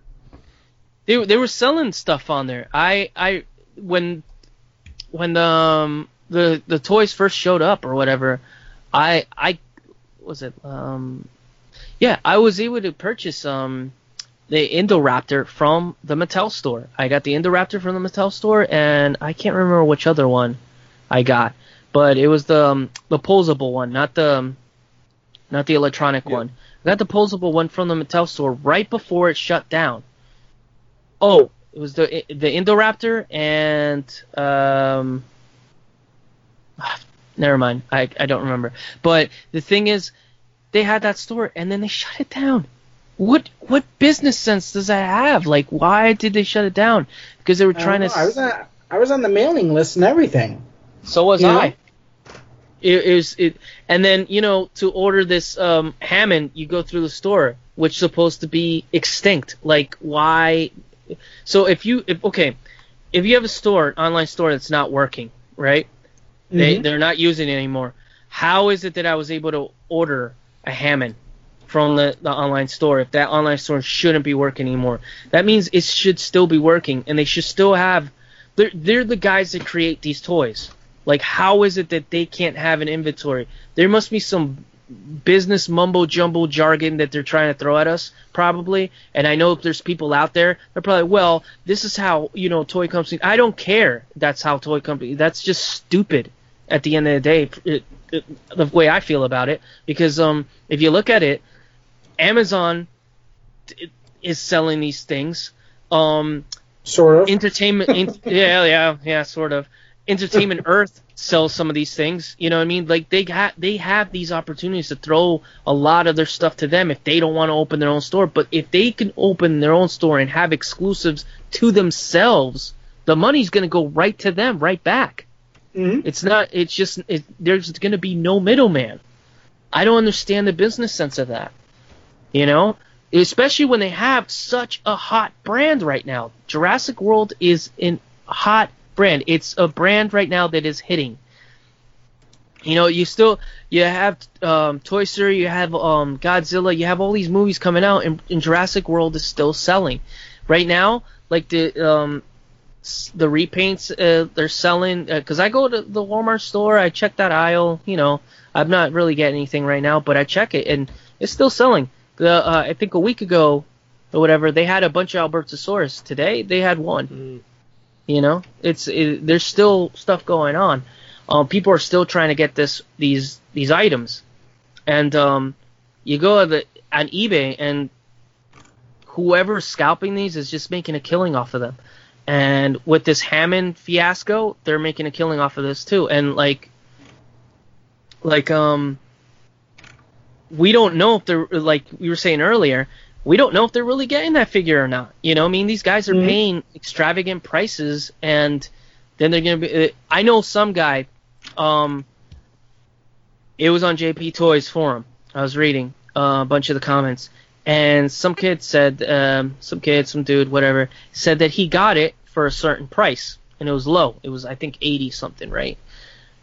Yeah. They were selling stuff on there. When the toys first showed up or whatever, I was able to purchase the Indoraptor from the Mattel store. I got the Indoraptor from the Mattel store, and I can't remember which other one I got, but it was the posable one, not the electronic one. I got the posable one from the Mattel store right before it shut down. Oh. It was the Indoraptor and never mind. I don't remember. But the thing is, they had that store and then they shut it down. What business sense does that have? Like, why did they shut it down? Because they were trying to... I was on the mailing list and everything. So was I. It was. And then, you know, to order this Hammond, you go through the store, which is supposed to be extinct. Like, why? So if you have a store, an online store that's not working, right? Mm-hmm. They're not using it anymore. How is it that I was able to order a Hammond from the online store if that online store shouldn't be working anymore? That means it should still be working, and they should still have... They're the guys that create these toys. Like, how is it that they can't have an inventory? There must be some business mumbo-jumbo jargon that they're trying to throw at us, probably. And I know if there's people out there, they're probably, well, this is how, you know, toy companies... I don't care that's how toy companies... That's just stupid at the end of the day, the way I feel about it. Because if you look at it, Amazon is selling these things. Sort of. Entertainment... yeah, sort of. Entertainment Earth sells some of these things, you know what I mean? Like, they have these opportunities to throw a lot of their stuff to them if they don't want to open their own store. But if they can open their own store and have exclusives to themselves, the money's going to go right to them, right back. Mm-hmm. There's going to be no middleman. I don't understand the business sense of that, you know? Especially when they have such a hot brand right now. Jurassic World is a hot brand. It's a brand right now that is hitting. You know, you have Toy Story, you have Godzilla, you have all these movies coming out, and Jurassic World is still selling. Right now, like the repaints, they're selling. Because I go to the Walmart store, I check that aisle. You know, I'm not really getting anything right now, but I check it, and it's still selling. I think a week ago or whatever, they had a bunch of Albertosaurus. Today, they had one. Mm. You know, there's still stuff going on. People are still trying to get these items, and you go on eBay, and whoever's scalping these is just making a killing off of them. And with this Hammond fiasco, they're making a killing off of this too. And like we don't know if they're, like we were saying earlier, we don't know if they're really getting that figure or not. You know, I mean, these guys are paying extravagant prices, and then they're going to be... I know some guy, it was on JP Toys forum. I was reading a bunch of the comments, and some kid said, some dude, whatever, said that he got it for a certain price, and it was low. It was, I think, 80-something, right?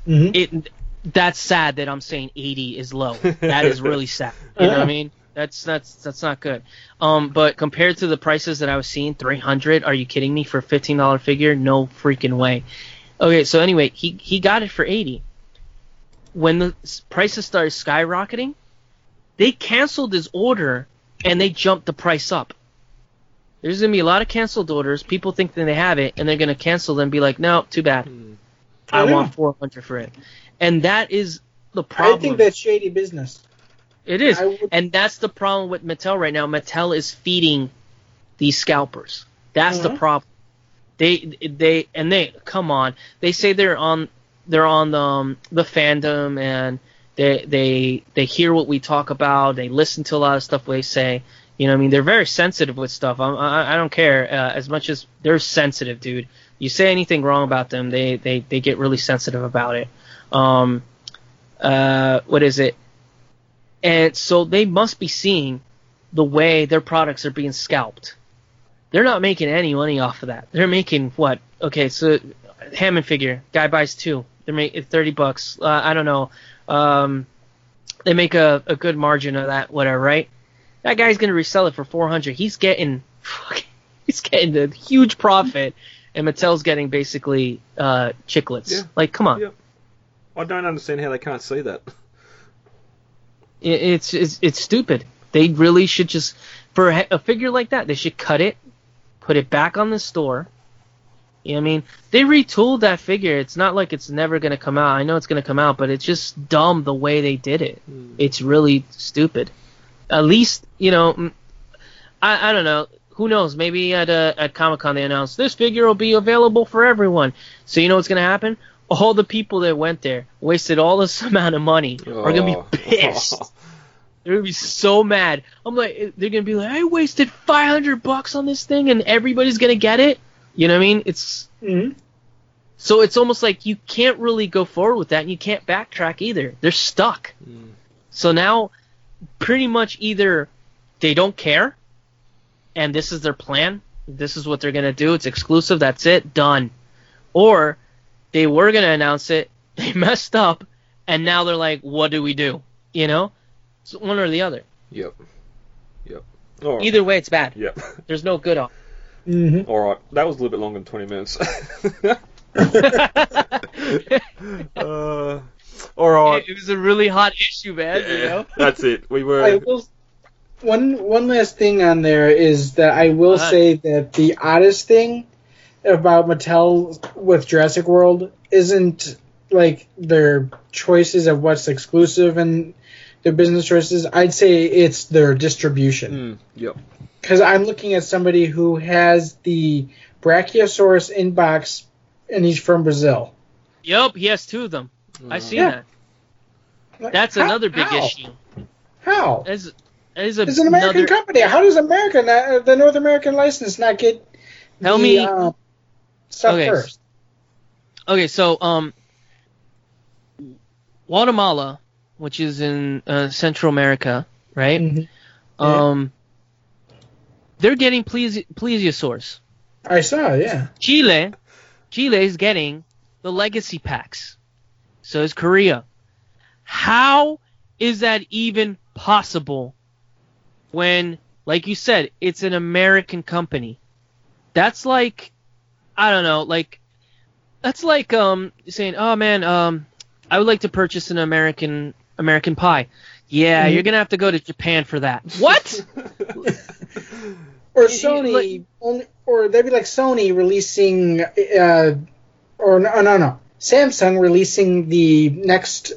Mm-hmm. That's sad that I'm saying 80 is low. That is really sad. You know what I mean? That's not good. But compared to the prices that I was seeing, $300. Are you kidding me? For a $15 figure, no freaking way. Okay, so anyway, he got it for $80. When the prices started skyrocketing, they canceled his order and they jumped the price up. There's gonna be a lot of canceled orders. People think that they have it and they're gonna cancel them and be like, no, too bad. I want $400 for it, and that is the problem. I think that's shady business. It is, and that's the problem with Mattel right now. Mattel is feeding these scalpers. That's the problem. They come on. They say they're on the fandom, and they hear what we talk about. They listen to a lot of stuff we say. You know what I mean? They're very sensitive with stuff. I don't care as much as they're sensitive, dude. You say anything wrong about them, they get really sensitive about it. What is it? And so they must be seeing the way their products are being scalped. They're not making any money off of that. They're making what? Okay, so Hammond figure. Guy buys two. They're making $30. I don't know. They make a good margin of that, whatever, right? That guy's going to resell it for $400. He's getting a huge profit, and Mattel's getting basically chiclets. Yeah. Like, come on. Yeah. I don't understand how they can't see that. It's stupid. They really should just, for a figure like that, they should cut it, put it back on the store. You know what I mean? They retooled that figure. It's not like it's never going to come out. I know it's going to come out, but it's just dumb the way they did it. It's really stupid. At least, you know, I don't know. Who knows? Maybe at Comic-Con they announced this figure will be available for everyone. So you know what's going to happen? All the people that went there, wasted all this amount of money, are going to be pissed. They're going to be so mad. I'm like, they're going to be like, I wasted $500 on this thing and everybody's going to get it. You know what I mean? It's So it's almost like you can't really go forward with that and you can't backtrack either. They're stuck. So now pretty much either they don't care and this is their plan. This is what they're going to do. It's exclusive. That's it. Done. Or they were going to announce it. They messed up. And now they're like, what do we do? You know? It's one or the other. Yep. All right. Either way, it's bad. Yep. There's no good off. Mm-hmm. All right. That was a little bit longer than 20 minutes. All right. It was a really hot issue, man. Yeah, you know? That's it. We were... One last thing on there is that I will say that the oddest thing about Mattel with Jurassic World isn't like their choices of what's exclusive and their business choices. I'd say it's their distribution. Yep. Because I'm looking at somebody who has the Brachiosaurus in box, and he's from Brazil. Yep, he has two of them. I see that. That's another big issue. How? It's an American company. How does America, the North American license, not get stuff first? Okay, so Guatemala, which is in Central America, right? Mm-hmm. They're getting Plesiosaurs. I saw, yeah. Chile is getting the legacy packs. So is Korea. How is that even possible? When, like you said, it's an American company. That's like, I don't know, like, that's like saying, oh man, I would like to purchase an American pie. Yeah, you're going to have to go to Japan for that. What? Or Sony, like, or they'd be like Sony releasing, Samsung releasing the next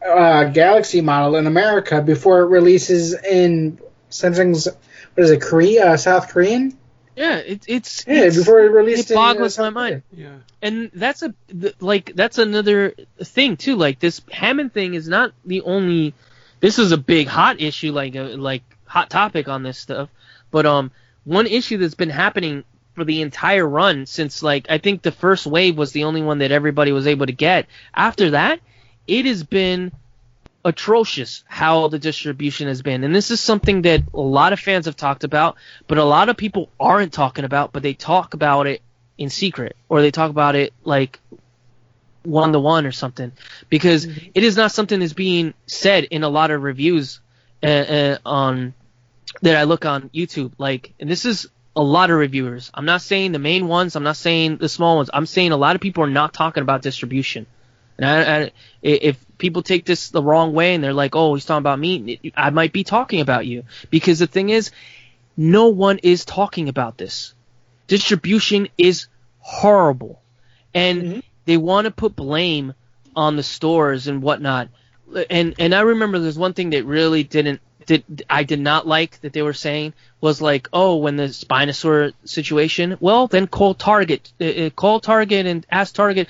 Galaxy model in America before it releases in... Samsung's, what is it, Korea, South Korean? Yeah, it's before it released. It boggles my mind. Yeah, and that's that's another thing too. Like this Hammond thing is not the only. This is a big hot issue, like hot topic on this stuff. But one issue that's been happening for the entire run since like I think the first wave was the only one that everybody was able to get. After that, it has been atrocious how the distribution has been, and this is something that a lot of fans have talked about, but a lot of people aren't talking about, but they talk about it in secret, or they talk about it like one-to-one or something, because it is not something that's being said in a lot of reviews on that I look on YouTube, like, and this is a lot of reviewers. I'm not saying the main ones, I'm not saying the small ones, I'm saying a lot of people are not talking about distribution. And if people take this the wrong way and they're like, oh, he's talking about me, I might be talking about you. Because the thing is, no one is talking about this. Distribution is horrible. And they want to put blame on the stores and whatnot. And I remember there's one thing that really I did not like that they were saying was like, oh, when the Spinosaur situation, well, then call Target and ask Target.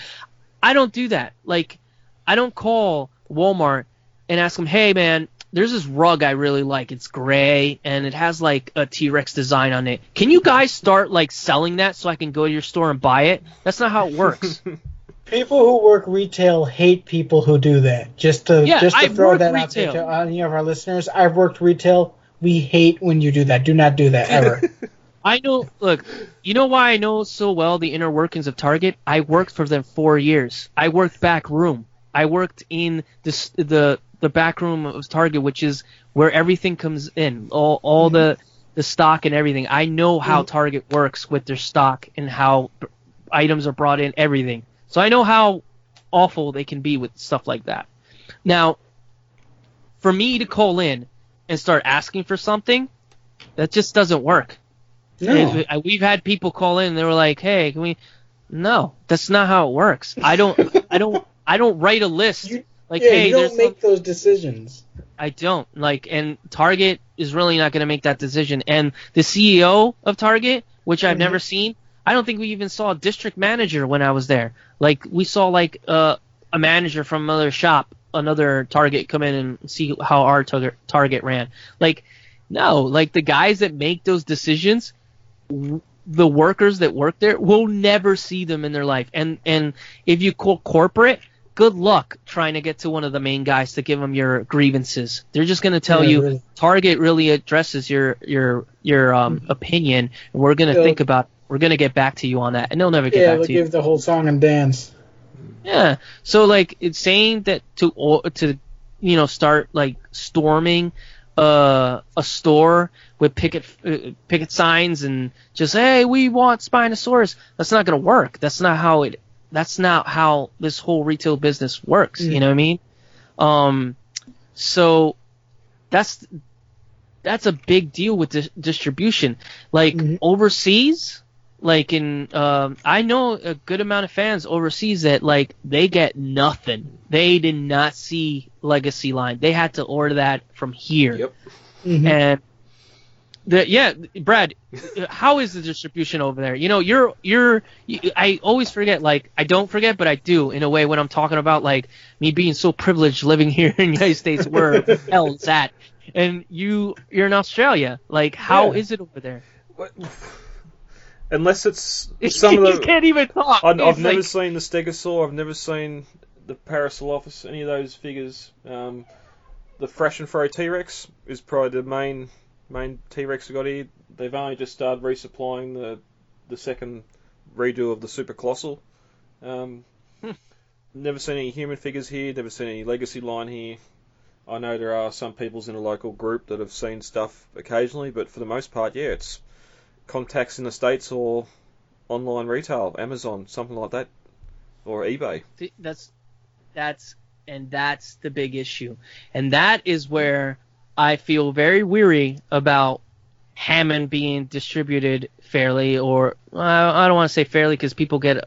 I don't do that. Like, I don't call Walmart and ask them, hey, man, there's this rug I really like. It's gray, and it has, like, a T-Rex design on it. Can you guys start, like, selling that so I can go to your store and buy it? That's not how it works. People who work retail hate people who do that. Just to throw that out there to any of our listeners, I've worked retail. We hate when you do that. Do not do that, ever. I know, look, you know why I know so well the inner workings of Target? I worked for them 4 years. I worked back room. I worked in the back room of Target, which is where everything comes in, all the stock and everything. I know how Target works with their stock and how items are brought in, everything. So I know how awful they can be with stuff like that. Now, for me to call in and start asking for something, that just doesn't work. No. We've had people call in and they were like, hey, can we? No, that's not how it works. I don't write a list. You don't make those decisions. I don't. And Target is really not going to make that decision. And the CEO of Target, which I've never seen, I don't think we even saw a district manager when I was there. Like, we saw, like, a manager from another shop another Target come in and see how our Target ran. Like, no, like the guys that make those decisions, the workers that work there will never see them in their life. And if you call corporate, good luck trying to get to one of the main guys to give them your grievances. They're just going to tell you really. Target really addresses your opinion, and we're going to think about, we're going to get back to you on that, and they'll never get back to you. Yeah, they'll give the whole song and dance. Yeah, so like it's saying that to you know start like storming a store with picket signs and just hey we want Spinosaurus. That's not gonna work. That's not how this whole retail business works. Yeah. You know what I mean? So that's a big deal with distribution. Like overseas. Like in, I know a good amount of fans overseas that like they get nothing. They did not see Legacy line. They had to order that from here. Yep. Mm-hmm. And Brad, how is the distribution over there? You know, I always forget. Like I don't forget, but I do in a way when I'm talking about like me being so privileged living here in the United States. Where the hell is that? And you're in Australia. Like how is it over there? What? Unless it's some of the... You can't even talk. I've never seen the Stegosaur. I've never seen the Parasaurolophus, any of those figures. The Fresh and Fro T-Rex is probably the main T-Rex we got here. They've only just started resupplying the second redo of the Super Colossal. Never seen any human figures here. Never seen any Legacy line here. I know there are some peoples in a local group that have seen stuff occasionally, but for the most part, yeah, it's... contacts in the States or online retail, Amazon, something like that, or eBay. That's the big issue, and that is where I feel very weary about Hammond being distributed fairly, or I don't want to say fairly because people get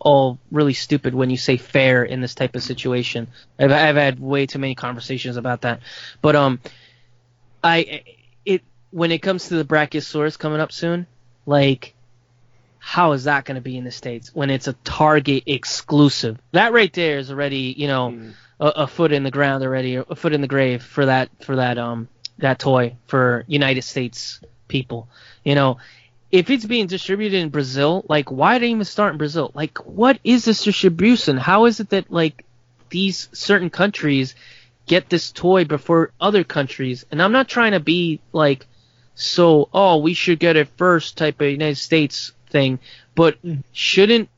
all really stupid when you say fair in this type of situation. I've had way too many conversations about that, but when it comes to the Brachiosaurus coming up soon, like, how is that going to be in the States when it's a Target exclusive? That right there is already, you know, a foot in the ground already, a foot in the grave for that toy for United States people. You know, if it's being distributed in Brazil, like, why did it even start in Brazil? Like, what is this distribution? How is it that like these certain countries get this toy before other countries? And I'm not trying to be like, so, oh, we should get it first type of United States thing, but shouldn't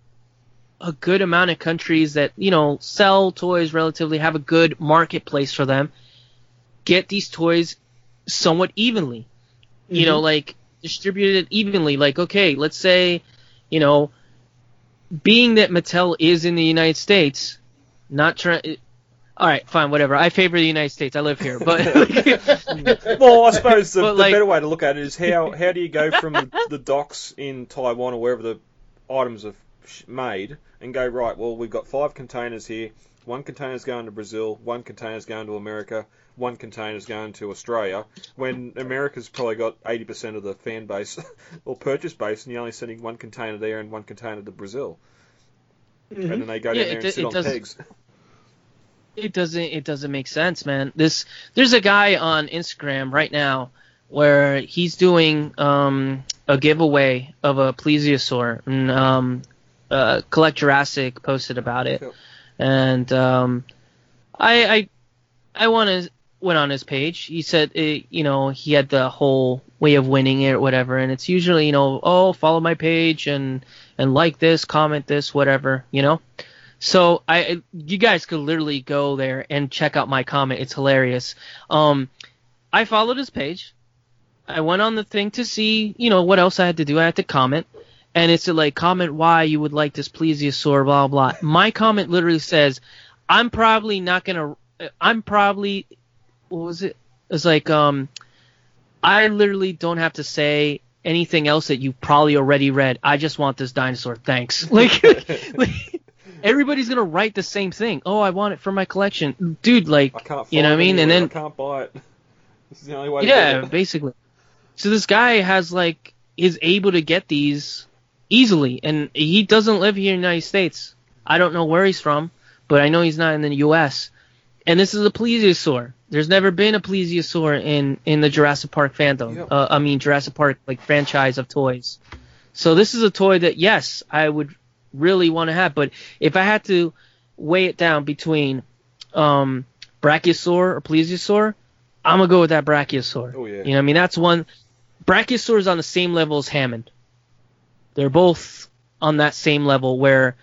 a good amount of countries that, you know, sell toys relatively, have a good marketplace for them, get these toys somewhat evenly, you know, like distributed evenly? Like, okay, let's say, you know, being that Mattel is in the United States, not trying... All right, fine, whatever. I favor the United States. I live here, but well, I suppose the better way to look at it is how do you go from the docks in Taiwan or wherever the items are made and go right? Well, we've got 5 containers here. 1 container's going to Brazil. 1 container's going to America. 1 container's going to Australia. When America's probably got 80% of the fan base or purchase base, and you're only sending 1 container there and 1 container to Brazil, and then they go down there and sit on pegs. It doesn't make sense, man. There's a guy on Instagram right now where he's doing a giveaway of a Plesiosaur, and Collect Jurassic posted about it. Cool. And I went on his page. He said you know, he had the whole way of winning it or whatever, and it's usually, you know, oh, follow my page and like this, comment this, whatever, you know. So you guys could literally go there and check out my comment. It's hilarious. I followed his page. I went on the thing to see, you know, what else I had to do. I had to comment, and it's like, comment why you would like this Plesiosaur, blah blah. My comment literally says, what was it? It's like, I literally don't have to say anything else that you probably already read. I just want this dinosaur. Thanks. Everybody's gonna write the same thing. Oh, I want it for my collection, dude. Like, I can't, you know what I mean? And then I can't buy it. This is the only way. Yeah, basically. So this guy is able to get these easily, and he doesn't live here in the United States. I don't know where he's from, but I know he's not in the U.S. And this is a plesiosaur. There's never been a plesiosaur in the Jurassic Park fandom. Yep. Jurassic Park like franchise of toys. So this is a toy that, yes, I would really want to have. But if I had to weigh it down between Brachiosaur or Plesiosaur, I'm going to go with that Brachiosaur. Oh, yeah. You know what I mean? That's one. Brachiosaur is on the same level as Hammond. They're both on that same level where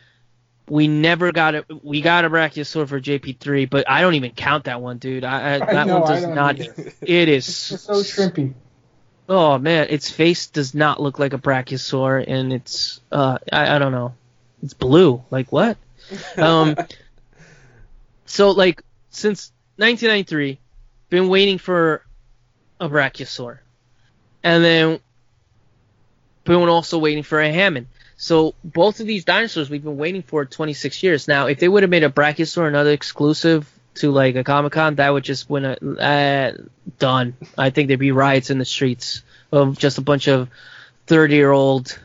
we never got it. We got a Brachiosaur for JP3, but I don't even count that one, dude. One does not. It is so shrimpy. Oh man, its face does not look like a Brachiosaur, and it's I don't know, it's blue. Like what? So like since 1993, been waiting for a Brachiosaur, and then been also waiting for a Hammond. So both of these dinosaurs we've been waiting for 26 years. Now, if they would have made a Brachiosaur another exclusive to like a Comic-Con, that would just win done. I think there'd be riots in the streets of just a bunch of 30-year-old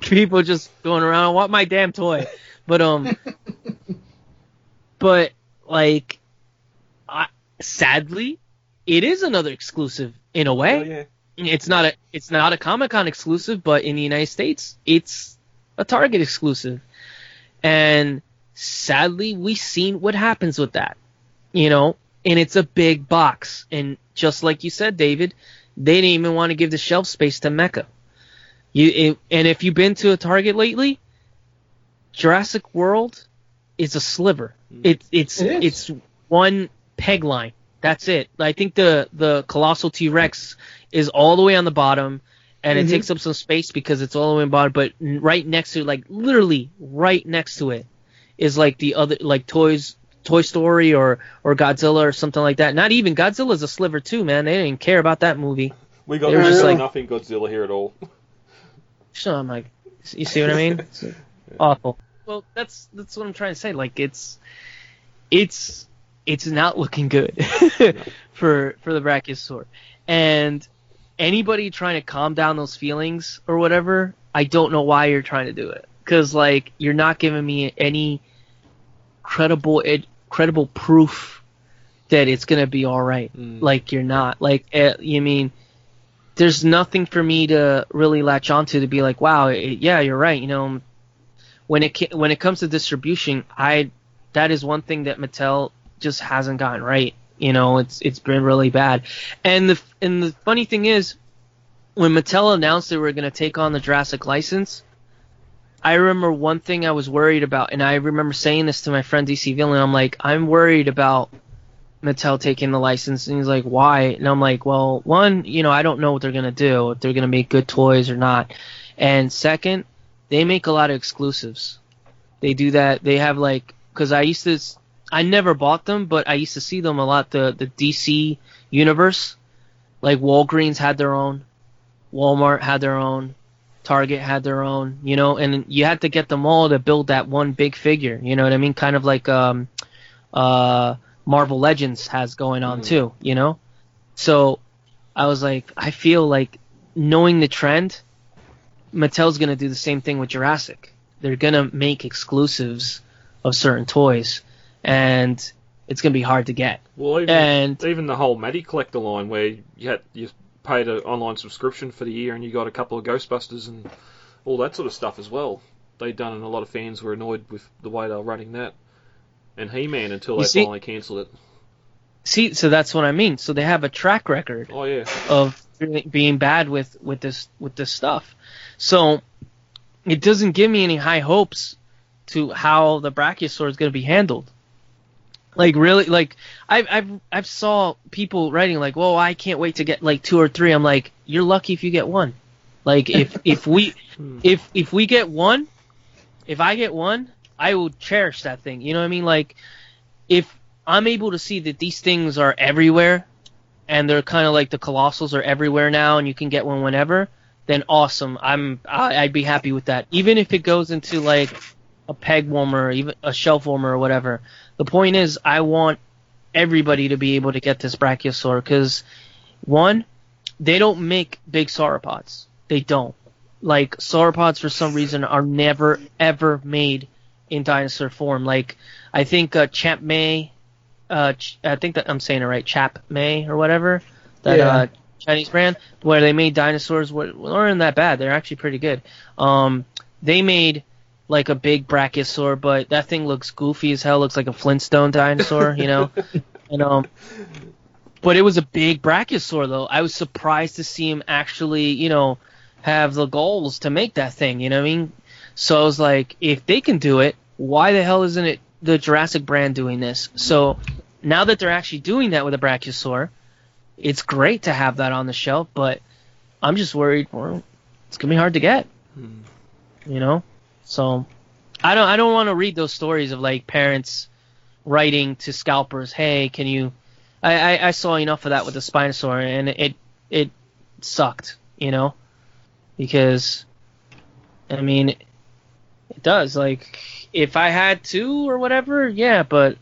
people just going around, I want my damn toy. But but like, sadly, it is another exclusive in a way. Oh, yeah. It's not a Comic-Con exclusive, but in the United States, it's a Target exclusive. And sadly, we've seen what happens with that, you know. And it's a big box. And just like you said, David, they didn't even want to give the shelf space to NECA. And if you've been to a Target lately, Jurassic World is a sliver. It's one peg line. That's it. I think the Colossal T-Rex is all the way on the bottom, and it takes up some space because it's all the way on the bottom. But right next to, like literally right next to it, is like the other, like Toy Story or Godzilla or something like that. Not even Godzilla's a sliver too, man. They didn't care about that movie. We got nothing Godzilla here at all. So I'm like, you see what I mean? It's awful. Well, that's what I'm trying to say. Like it's not looking good for the Brachiosaur. And anybody trying to calm down those feelings or whatever, I don't know why you're trying to do it. Because, like, you're not giving me any credible proof that it's going to be all right. Like, you're not. Like, you mean, there's nothing for me to really latch onto to be like, wow, yeah, you're right. You know, when it comes to distribution, that is one thing that Mattel just hasn't gotten right. You know, it's been really bad. And the funny thing is, when Mattel announced they were going to take on the Jurassic license, I remember one thing I was worried about, and I remember saying this to my friend DC Villain. I'm like, I'm worried about Mattel taking the license. And he's like, why? And I'm like, well, one, you know, I don't know what they're going to do, if they're going to make good toys or not. And second, they make a lot of exclusives. They do that. They have like, because I never bought them, but I used to see them a lot. The DC universe, like Walgreens had their own, Walmart had their own, Target had their own, you know, and you had to get them all to build that one big figure. You know what I mean? Kind of like Marvel Legends has going on too, you know? So I was like, I feel like knowing the trend, Mattel's going to do the same thing with Jurassic. They're going to make exclusives of certain toys. And it's going to be hard to get. Well, even the whole Matty Collector line, where you paid an online subscription for the year and you got a couple of Ghostbusters and all that sort of stuff as well. They'd done, and a lot of fans were annoyed with the way they were running that. And He-Man until they finally cancelled it. See, so that's what I mean. So they have a track record of being bad with this stuff. So it doesn't give me any high hopes to how the Brachiosaur is going to be handled. Like really, like I've saw people writing like, "Whoa, I can't wait to get like 2 or 3." I'm like, "You're lucky if you get one." Like if we get one, if I get one, I will cherish that thing. You know what I mean? Like if I'm able to see that these things are everywhere, and they're kind of like the Colossals are everywhere now, and you can get one whenever, then awesome. I'd be happy with that, even if it goes into like a peg warmer, or even a shelf warmer or whatever. The point is, I want everybody to be able to get this Brachiosaur because, one, they don't make big sauropods. They don't. Like, sauropods, for some reason, are never, ever made in dinosaur form. Like, I think Champ May I think that I'm saying it right, Chapmei or whatever, that Chinese brand where they made dinosaurs that aren't that bad. They're actually pretty good. They made like a big Brachiosaur, but that thing looks goofy as hell. Looks like a Flintstone dinosaur, you know. And but it was a big Brachiosaur though. I was surprised to see him actually, you know, have the goals to make that thing. You know what I mean? So I was like, if they can do it, why the hell isn't it the Jurassic brand doing this? So now that they're actually doing that with a Brachiosaur, it's great to have that on the shelf, but I'm just worried, well, it's gonna be hard to get. You know? So I don't want to read those stories of like parents writing to scalpers, hey, can you I saw enough of that with the Spinosaur, and it sucked, you know? Because I mean it does, like if I had to or whatever, yeah, but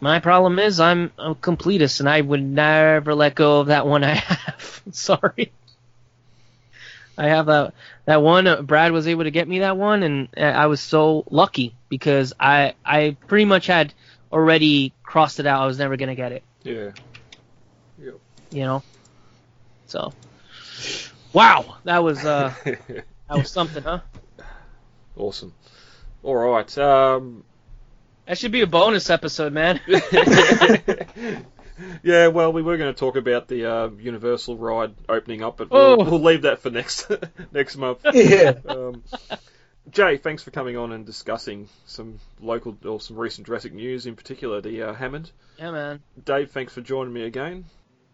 my problem is I'm a completist, and I would never let go of that one I have. Sorry. I have that one. Brad was able to get me that one, and I was so lucky because I pretty much had already crossed it out. I was never going to get it. Yeah. Yep. You know? So. Wow. That was, something, huh? Awesome. All right. That should be a bonus episode, man. Yeah, well, we were going to talk about the Universal ride opening up, but we'll leave that for next month. Yeah. Jay, thanks for coming on and discussing some local or some recent Jurassic news, in particular the Hammond. Yeah, man. Dave, thanks for joining me again.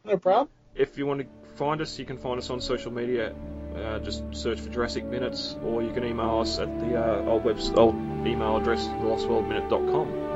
No problem. If you want to find us, you can find us on social media. Just search for Jurassic Minutes, or you can email us at the old email address, lostworldminute.com.